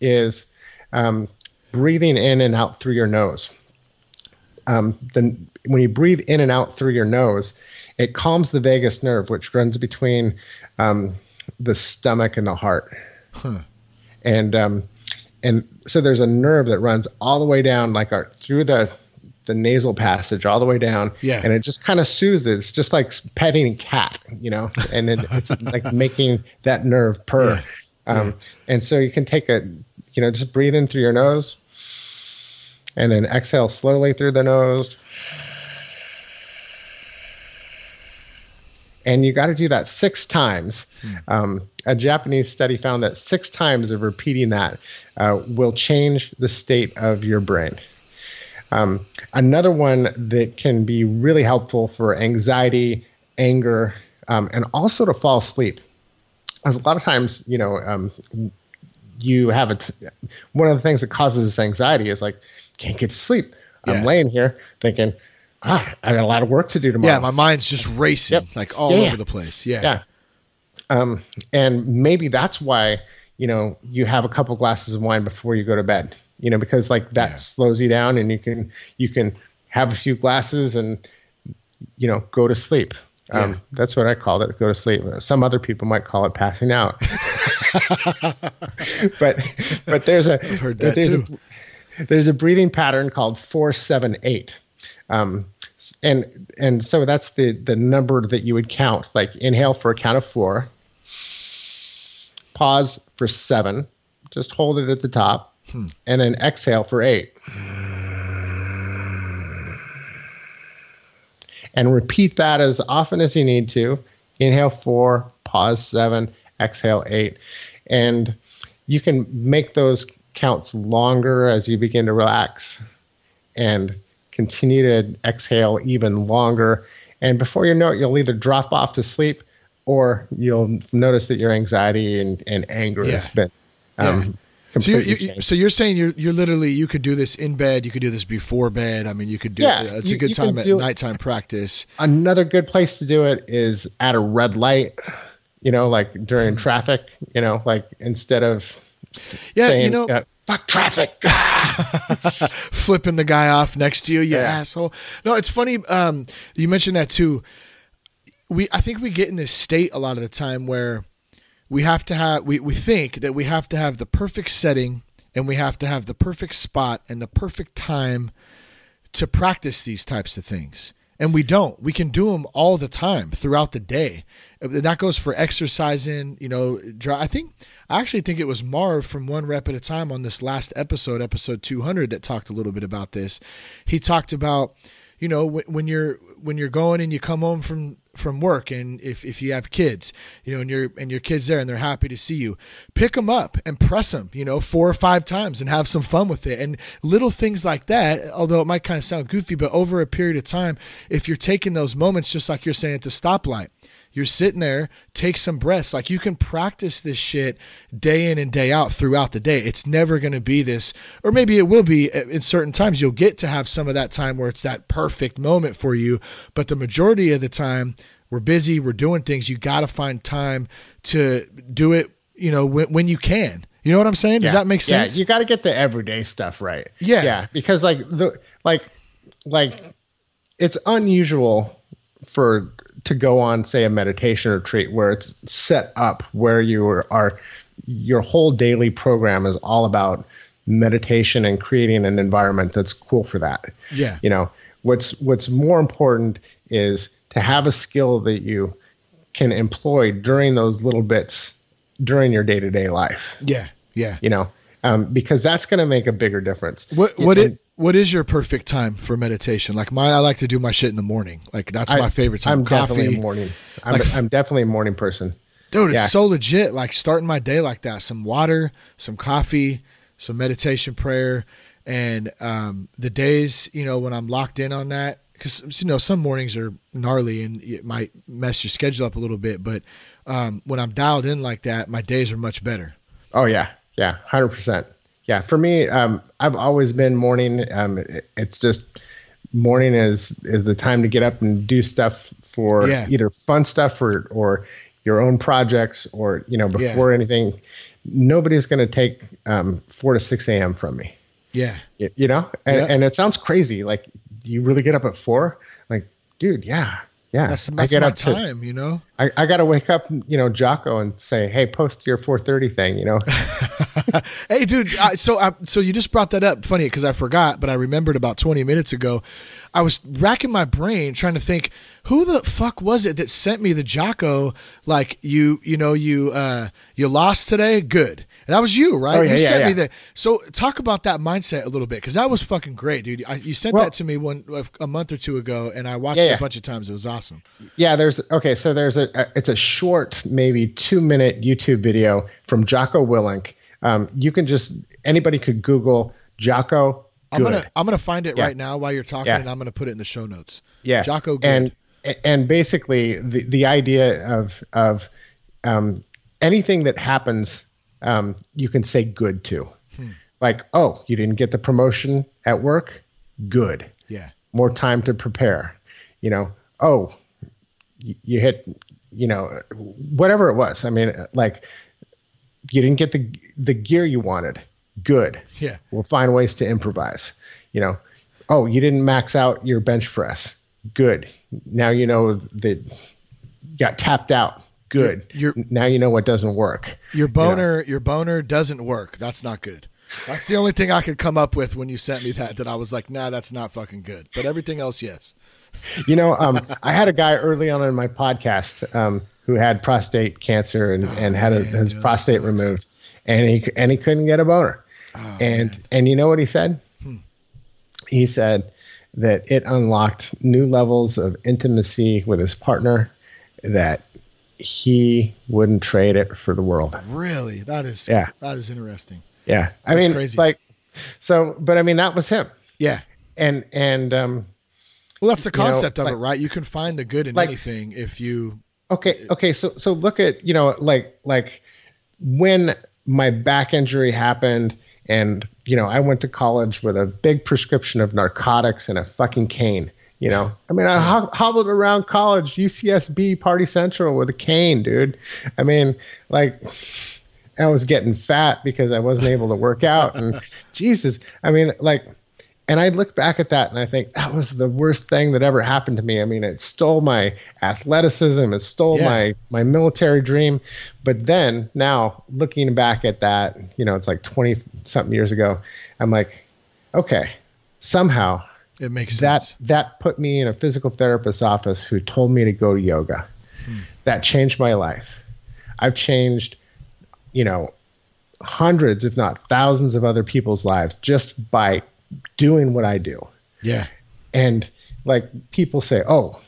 is um, breathing in and out through your nose. Um, the, when you breathe in and out through your nose, it calms the vagus nerve, which runs between um, the stomach and the heart. Huh. And um, and so there's a nerve that runs all the way down, like our through the the nasal passage all the way down, yeah. and it just kind of soothes it. It's just like petting a cat, you know, and it, it's like making that nerve purr. Yeah. Um, yeah. And so you can take a, you know, just breathe in through your nose and then exhale slowly through the nose. And you got to do that six times. Hmm. Um, a Japanese study found that six times of repeating that uh, will change the state of your brain. Um, another one that can be really helpful for anxiety, anger, um, and also to fall asleep. Because a lot of times, you know, um, you have a, t- one of the things that causes this anxiety is like, can't get to sleep. Yeah. I'm laying here thinking, ah, I got a lot of work to do tomorrow. Yeah, my mind's just racing, yep. like all yeah. over the place. Yeah. yeah. Um, and maybe that's why, you know, you have a couple glasses of wine before you go to bed. You know, because like that yeah. slows you down, and you can you can have a few glasses and you know go to sleep. Um, yeah. That's what I call it, go to sleep. Some other people might call it passing out. but but there's a I've heard that there's too. a there's a breathing pattern called four seven eight, um, and and so that's the the number that you would count. Like inhale for a count of four, pause for seven, just hold it at the top. Hmm. And then exhale for eight. And repeat that as often as you need to. Inhale four, pause seven, exhale eight. And you can make those counts longer as you begin to relax. And continue to exhale even longer. And before you know it, you'll either drop off to sleep or you'll notice that your anxiety and, and anger yeah. has been... Um, yeah. So you're, you, so you're saying you're you're literally you could do this in bed, you could do this before bed. I mean, you could do yeah, it. It's you, a good time at nighttime practice. Another good place to do it is at a red light, you know, like during traffic, you know, like instead of yeah, saying, you know, uh, fuck traffic, flipping the guy off next to you, you yeah. asshole. No, it's funny. Um, you mentioned that too. We I think we get in this state a lot of the time where. We have to have, we, we think that we have to have the perfect setting and we have to have the perfect spot and the perfect time to practice these types of things. And we don't, we can do them all the time throughout the day. That goes for exercising, you know, dry. I think, I actually think it was Marv from One Rep at a Time on this last episode, episode two hundred, that talked a little bit about this. He talked about, you know, w- when you're when you're going and you come home from from work, and if, if you have kids, you know, and your and your kids there and they're happy to see you, pick them up and press them, you know, four or five times and have some fun with it. And little things like that, although it might kind of sound goofy, but over a period of time, if you're taking those moments, just like you're saying at the stoplight, you're sitting there, take some breaths. Like, you can practice this shit day in and day out throughout the day. It's never going to be this, or maybe it will be in certain times. You'll get to have some of that time where it's that perfect moment for you. But the majority of the time, we're busy, we're doing things. You got to find time to do it, you know, when, when you can. You know what I'm saying? Does yeah. that make sense? Yeah, you got to get the everyday stuff right. Yeah. Yeah. Because like, the, like, like it's unusual for, to go on, say, a meditation retreat where it's set up where you are, your whole daily program is all about meditation and creating an environment that's cool for that. Yeah. You know, what's, what's more important is to have a skill that you can employ during those little bits during your day-to-day life. Yeah. Yeah. You know, um, because that's going to make a bigger difference. What, what it, What is your perfect time for meditation? Like mine, I like to do my shit in the morning. Like that's I, my favorite time. I'm Coffee. definitely a morning. I'm, like, a, I'm definitely a morning person. Dude, yeah. It's so legit. Like starting my day like that, some water, some coffee, some meditation prayer. And um, the days, you know, when I'm locked in on that, because, you know, some mornings are gnarly and it might mess your schedule up a little bit. But um, when I'm dialed in like that, my days are much better. Oh, yeah. Yeah. one hundred percent. Yeah, for me, um, I've always been morning. Um, it, it's just morning is, is the time to get up and do stuff for yeah. either fun stuff or, or your own projects or, you know, before yeah. anything. Nobody's going to take um, four to six a.m. from me. Yeah. You, you know, and, yeah. and it sounds crazy. Like, you really get up at four? Like, dude, yeah. Yeah, that's, that's I get my up time, to, you know. I, I got to wake up, you know, Jocko, and say, "Hey, post your four thirty thing," you know. Hey, dude. I, so, I, so you just brought that up. Funny because I forgot, but I remembered about twenty minutes ago. I was racking my brain trying to think, who the fuck was it that sent me the Jocko? Like you, you know, you uh, you lost today. Good. And that was you, right? Oh, yeah, you yeah, sent yeah. me that. So talk about that mindset a little bit, because that was fucking great, dude. I, you sent well, that to me one a month or two ago, and I watched yeah, it a yeah. bunch of times. It was awesome. Yeah, there's okay. So there's a, a it's a short, maybe two minute YouTube video from Jocko Willink. Um, you can just anybody could Google Jocko. Good. I'm gonna I'm gonna find it yeah. right now while you're talking, yeah. and I'm gonna put it in the show notes. Yeah, Jocko Good. And and basically the the idea of of um, anything that happens. Um, you can say good to hmm. like, oh, you didn't get the promotion at work. Good. Yeah. More time to prepare, you know, oh, you, you hit, you know, whatever it was. I mean, like you didn't get the, the gear you wanted. Good. Yeah. We'll find ways to improvise, you know, oh, you didn't max out your bench press. Good. Now, you know, that you got tapped out. Good. You're, now you know what doesn't work. Your boner, you know? Your boner doesn't work. That's not good. That's the only thing I could come up with when you sent me that, that I was like, nah, that's not fucking good. But everything else, yes. You know, um, I had a guy early on in my podcast um, who had prostate cancer and, oh, and had man, a, his dude, prostate removed, and he and he couldn't get a boner. Oh, and man. and you know what he said? Hmm. He said that it unlocked new levels of intimacy with his partner that he wouldn't trade it for the world. Really? That is, yeah. that is interesting. Yeah. I That's mean, crazy. like, so, but I mean, that was him. Yeah. And, and, um, well, that's the concept you know, of like, it, right? You can find the good in like, anything if you, okay. Okay. So, so look at, you know, like, like when my back injury happened and, you know, I went to college with a big prescription of narcotics and a fucking cane. You know, I mean, I ho- hobbled around college, U C S B, Party Central with a cane, dude. I mean, like, I was getting fat because I wasn't able to work out. And Jesus, I mean, like, and I look back at that and I think that was the worst thing that ever happened to me. I mean, it stole my athleticism. It stole yeah. my, my military dream. But then now looking back at that, you know, it's like twenty something years ago. I'm like, okay, somehow. It makes sense. That that put me in a physical therapist's office who told me to go to yoga. Hmm. That changed my life. I've changed, you know, hundreds, if not thousands of other people's lives just by doing what I do. Yeah. And like people say, oh,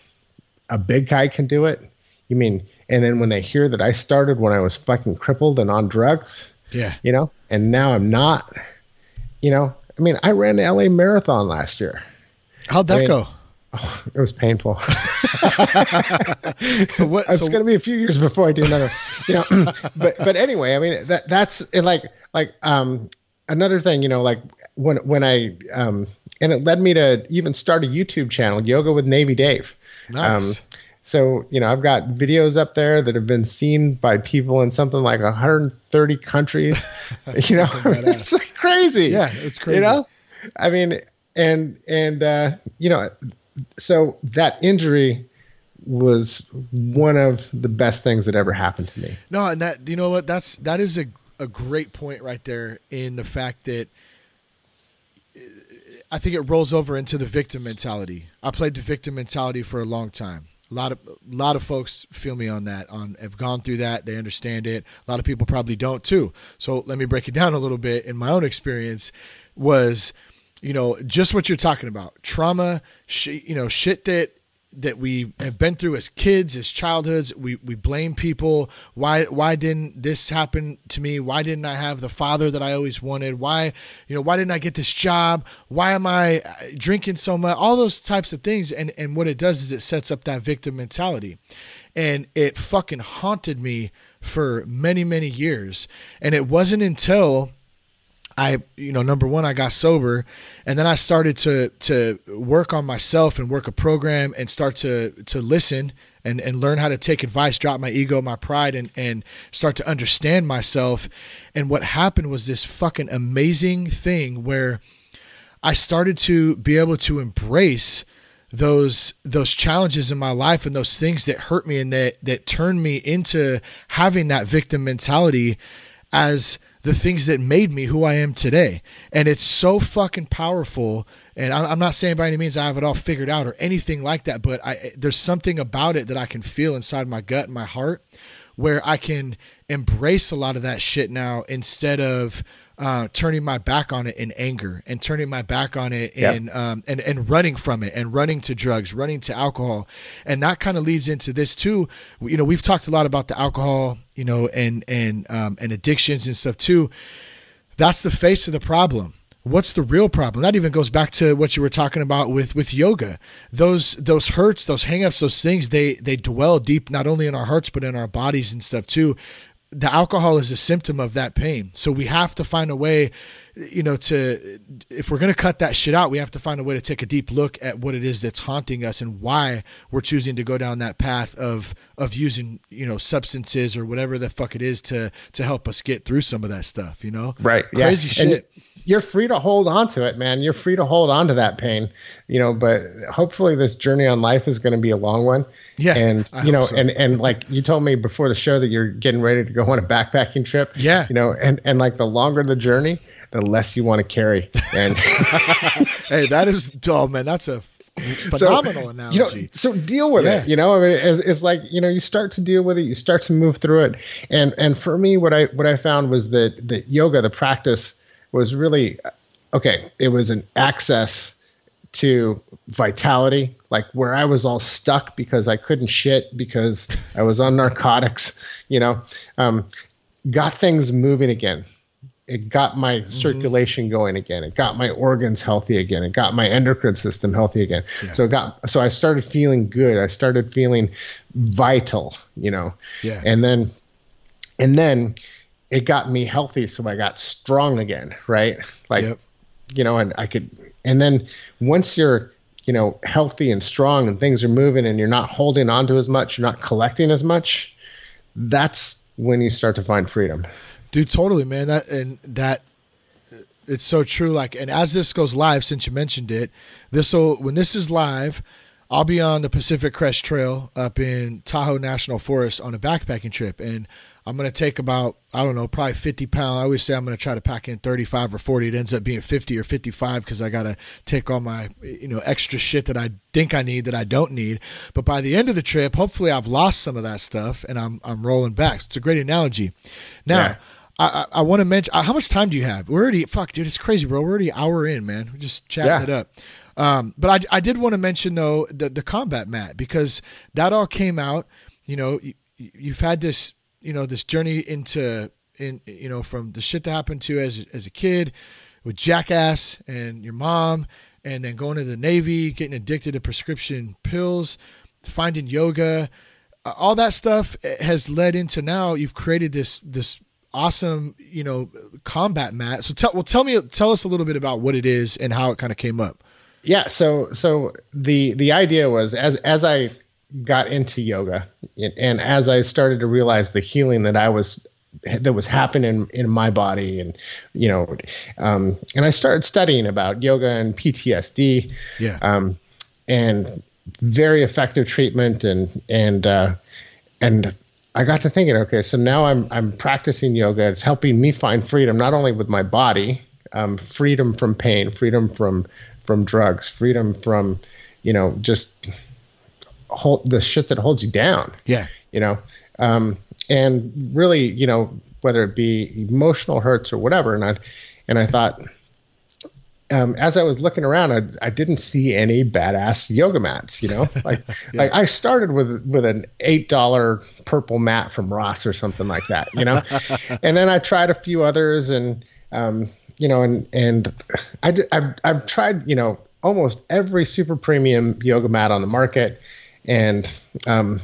a big guy can do it? You mean, and then when they hear that I started when I was fucking crippled and on drugs, yeah, you know, and now I'm not, you know, I mean, I ran the L A Marathon last year. How'd that I mean, go? Oh, it was painful. so what? It's so, going to be a few years before I do another, you know, but, but anyway, I mean, that that's it, like, like, um, another thing, you know, like when, when I, um, and it led me to even start a YouTube channel, Yoga with Navy Dave. Nice. Um, so, you know, I've got videos up there that have been seen by people in something like one hundred thirty countries, you know, it's like crazy. Yeah, it's crazy. You know, I mean, and, and, uh, you know, so that injury was one of the best things that ever happened to me. No, and that, you know what, that's, that is a, a great point right there, in the fact that I think it rolls over into the victim mentality. I played the victim mentality for a long time. A lot of, a lot of folks feel me on that, on have gone through that. They understand it. A lot of people probably don't too. So let me break it down a little bit. In my own experience was, you know, just what you're talking about, trauma, sh- you know, shit that, that we have been through as kids, as childhoods. We, we blame people. Why, why didn't this happen to me? Why didn't I have the father that I always wanted? Why, you know, why didn't I get this job? Why am I drinking so much? All those types of things. And, and what it does is it sets up that victim mentality, and it fucking haunted me for many, many years. And it wasn't until I, you know, number one, I got sober, and then I started to to work on myself and work a program and start to to listen and, and learn how to take advice, drop my ego, my pride, and, and start to understand myself. And what happened was this fucking amazing thing where I started to be able to embrace those those challenges in my life and those things that hurt me and that that turned me into having that victim mentality as the things that made me who I am today. And it's so fucking powerful. And I'm not saying by any means I have it all figured out or anything like that, but I, there's something about it that I can feel inside my gut and my heart, where I can embrace a lot of that shit now, instead of uh, turning my back on it in anger and turning my back on it in, yep. um, and, and running from it and running to drugs, running to alcohol. And that kind of leads into this too. You know, we've talked a lot about the alcohol, you know, and, and, um, and addictions and stuff too. That's the face of the problem. What's the real problem? That even goes back to what you were talking about with, with yoga. Those, those hurts, those hangups, those things, they, they dwell deep, not only in our hearts, but in our bodies and stuff too. The alcohol is a symptom of that pain. So we have to find a way, you know, to, if we're going to cut that shit out, we have to find a way to take a deep look at what it is that's haunting us and why we're choosing to go down that path of, of using, you know, substances or whatever the fuck it is to, to help us get through some of that stuff, you know? Right. Crazy yeah. shit. And you're free to hold on to it, man. You're free to hold on to that pain, you know, but hopefully this journey on life is going to be a long one. Yeah. And, I you know, so. and, and like you told me before the show that you're getting ready to go on a backpacking trip. Yeah. You know, and, and like the longer the journey, the less you want to carry. And hey, that is, oh man, that's a phenomenal so, analogy. You know, so deal with yeah. it, you know, I mean, it's, it's like, you know, you start to deal with it, you start to move through it. And, and for me, what I, what I found was that the yoga, the practice was really, okay, it was an access to vitality, like where I was all stuck because I couldn't shit, because I was on narcotics, you know, um, got things moving again. It got my mm-hmm. circulation going again. It got my organs healthy again. It got my endocrine system healthy again. Yeah. So it got, so I started feeling good. I started feeling vital, you know, yeah. and then, and then it got me healthy. So I got strong again. Right. Like, yep. you know, and I could, and then once you're, you know, healthy and strong and things are moving and you're not holding on to as much, you're not collecting as much, that's when you start to find freedom. Dude, totally, man. That, and that it's so true. Like, and as this goes live, since you mentioned it, this will, when this is live, I'll be on the Pacific Crest Trail up in Tahoe National Forest on a backpacking trip. And I'm going to take about, I don't know, probably fifty pounds. I always say I'm going to try to pack in thirty-five or forty. It ends up being fifty or fifty-five because I got to take all my, you know, extra shit that I think I need that I don't need. But by the end of the trip, hopefully I've lost some of that stuff and I'm, I'm rolling back. So it's a great analogy. Now, yeah. I, I want to mention, how much time do you have? We're already, fuck, dude, it's crazy, bro. We're already an hour in, man. We're just chatting yeah. it up. Um, but I, I did want to mention, though, the, the combat mat, because that all came out, you know, you, you've had this, you know, this journey into, in you know, from the shit that happened to you as, as a kid with Jackass and your mom, and then going to the Navy, getting addicted to prescription pills, finding yoga, all that stuff has led into now you've created this, this awesome, you know, combat mat. So tell, well, tell me, tell us a little bit about what it is and how it kind of came up. Yeah. So, so the, the idea was, as, as I got into yoga and as I started to realize the healing that I was, that was happening in my body, and, you know, um, and I started studying about yoga and P T S D, yeah, um, and very effective treatment. And, and, uh, and I got to thinking, okay, so now I'm, I'm practicing yoga. It's helping me find freedom, not only with my body, um, freedom from pain, freedom from, from drugs, freedom from, you know, just hold the shit that holds you down. Yeah. You know, um, and really, you know, whether it be emotional hurts or whatever. And I, and I thought, Um, as I was looking around, I, I didn't see any badass yoga mats, you know, like, yeah. like I started with, with an eight dollar purple mat from Ross or something like that, you know? And then I tried a few others, and, um, you know, and, and I, I've, I've tried, you know, almost every super premium yoga mat on the market. And, um,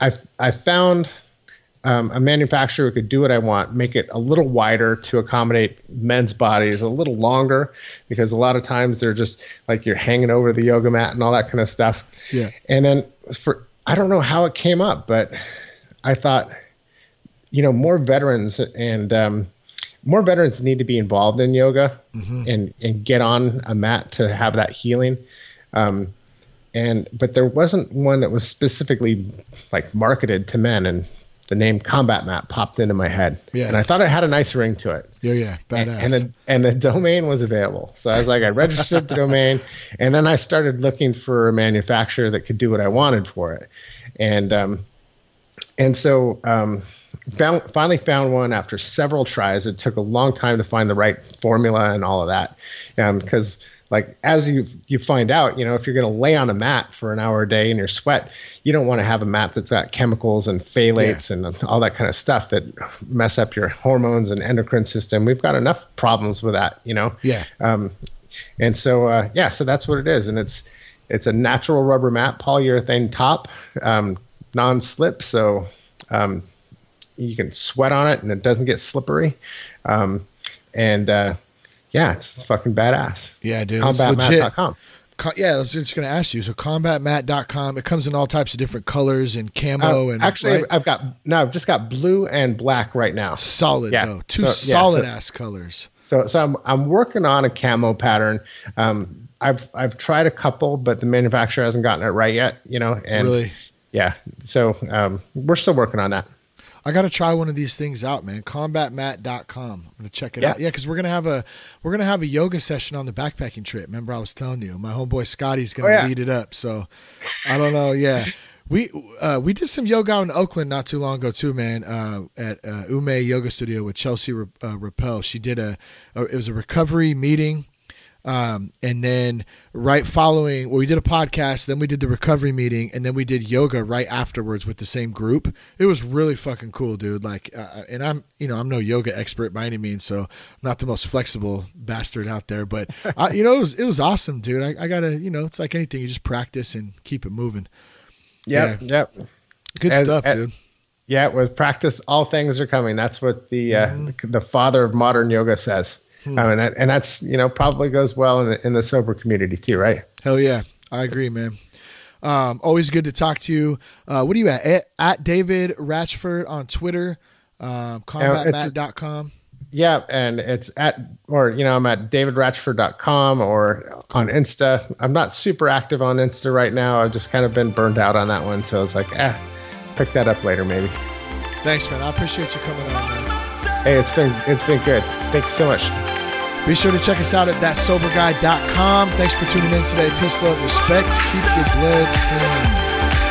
I, I found, Um, a manufacturer could do what I want, make it a little wider to accommodate men's bodies, a little longer, because a lot of times they're just like you're hanging over the yoga mat and all that kind of stuff. Yeah. And then for, I don't know how it came up, but I thought, you know, more veterans and um, more veterans need to be involved in yoga, mm-hmm. and, and get on a mat to have that healing. Um, and, but there wasn't one that was specifically like marketed to men, and the name Combat Mat popped into my head, yeah. and I thought it had a nice ring to it. Yeah, yeah, badass. And, and, the, and the domain was available. So I was like, I registered the domain, and then I started looking for a manufacturer that could do what I wanted for it. And um, and so um, found, finally found one after several tries. It took a long time to find the right formula and all of that, because um, like as you you find out, you know, if you're going to lay on a mat for an hour a day in your sweat, you don't want to have a mat that's got chemicals and phthalates, yeah. and all that kind of stuff that mess up your hormones and endocrine system. We've got enough problems with that, you know? Yeah. Um, and so, uh, yeah, so that's what it is. And it's, it's a natural rubber mat, polyurethane top, um, non-slip. So, um, you can sweat on it and it doesn't get slippery. Um, and, uh, yeah, it's fucking badass. Yeah, dude. Combat mat dot com. Yeah, I was just going to ask you. So combat mat dot com, it comes in all types of different colors and camo. Uh, and actually, right? I've got no, I've just got blue and black right now. Solid, yeah. though. Two so, solid yeah, so, ass colors. So, so I'm I'm working on a camo pattern. Um, I've I've tried a couple, but the manufacturer hasn't gotten it right yet. You know, and really, yeah. So um, we're still working on that. I got to try one of these things out, man. combat mat dot com. I'm going to check it yeah. out. Yeah, cuz we're going to have a we're going to have a yoga session on the backpacking trip. Remember I was telling you, my homeboy Scotty's going to oh, yeah. lead it up. So, I don't know, yeah. We uh, we did some yoga out in Oakland not too long ago too, man, uh, at uh, Ume Yoga Studio with Chelsea Re- uh, Rappel. She did a, a it was a recovery meeting. Um, and then right following, well, we did a podcast, then we did the recovery meeting, and then we did yoga right afterwards with the same group. It was really fucking cool, dude. Like, uh, and I'm, you know, I'm no yoga expert by any means, so I'm not the most flexible bastard out there, but I, you know, it was, it was awesome, dude. I, I gotta, you know, it's like anything, you just practice and keep it moving. Yep, yeah. Yep. Good as, stuff, as, dude. Yeah. With practice, all things are coming. That's what the, uh, mm-hmm. the father of modern yoga says. Hmm. Um, and, that, and that's, you know, probably goes well in the, in the sober community too, right? Hell yeah. I agree, man. Um, always good to talk to you. Uh, what are you at? At, at David Ratchford on Twitter, um, combat mat dot com. Yeah. And it's at, or, you know, I'm at david ratchford dot com or on Insta. I'm not super active on Insta right now. I've just kind of been burned out on that one. So I was like, eh, pick that up later, maybe. Thanks, man. I appreciate you coming on, man. Hey, it's been it's been good. Thank you so much. Be sure to check us out at that sober guy dot com. Thanks for tuning in today. Peace, love, respect. Keep your blood clean.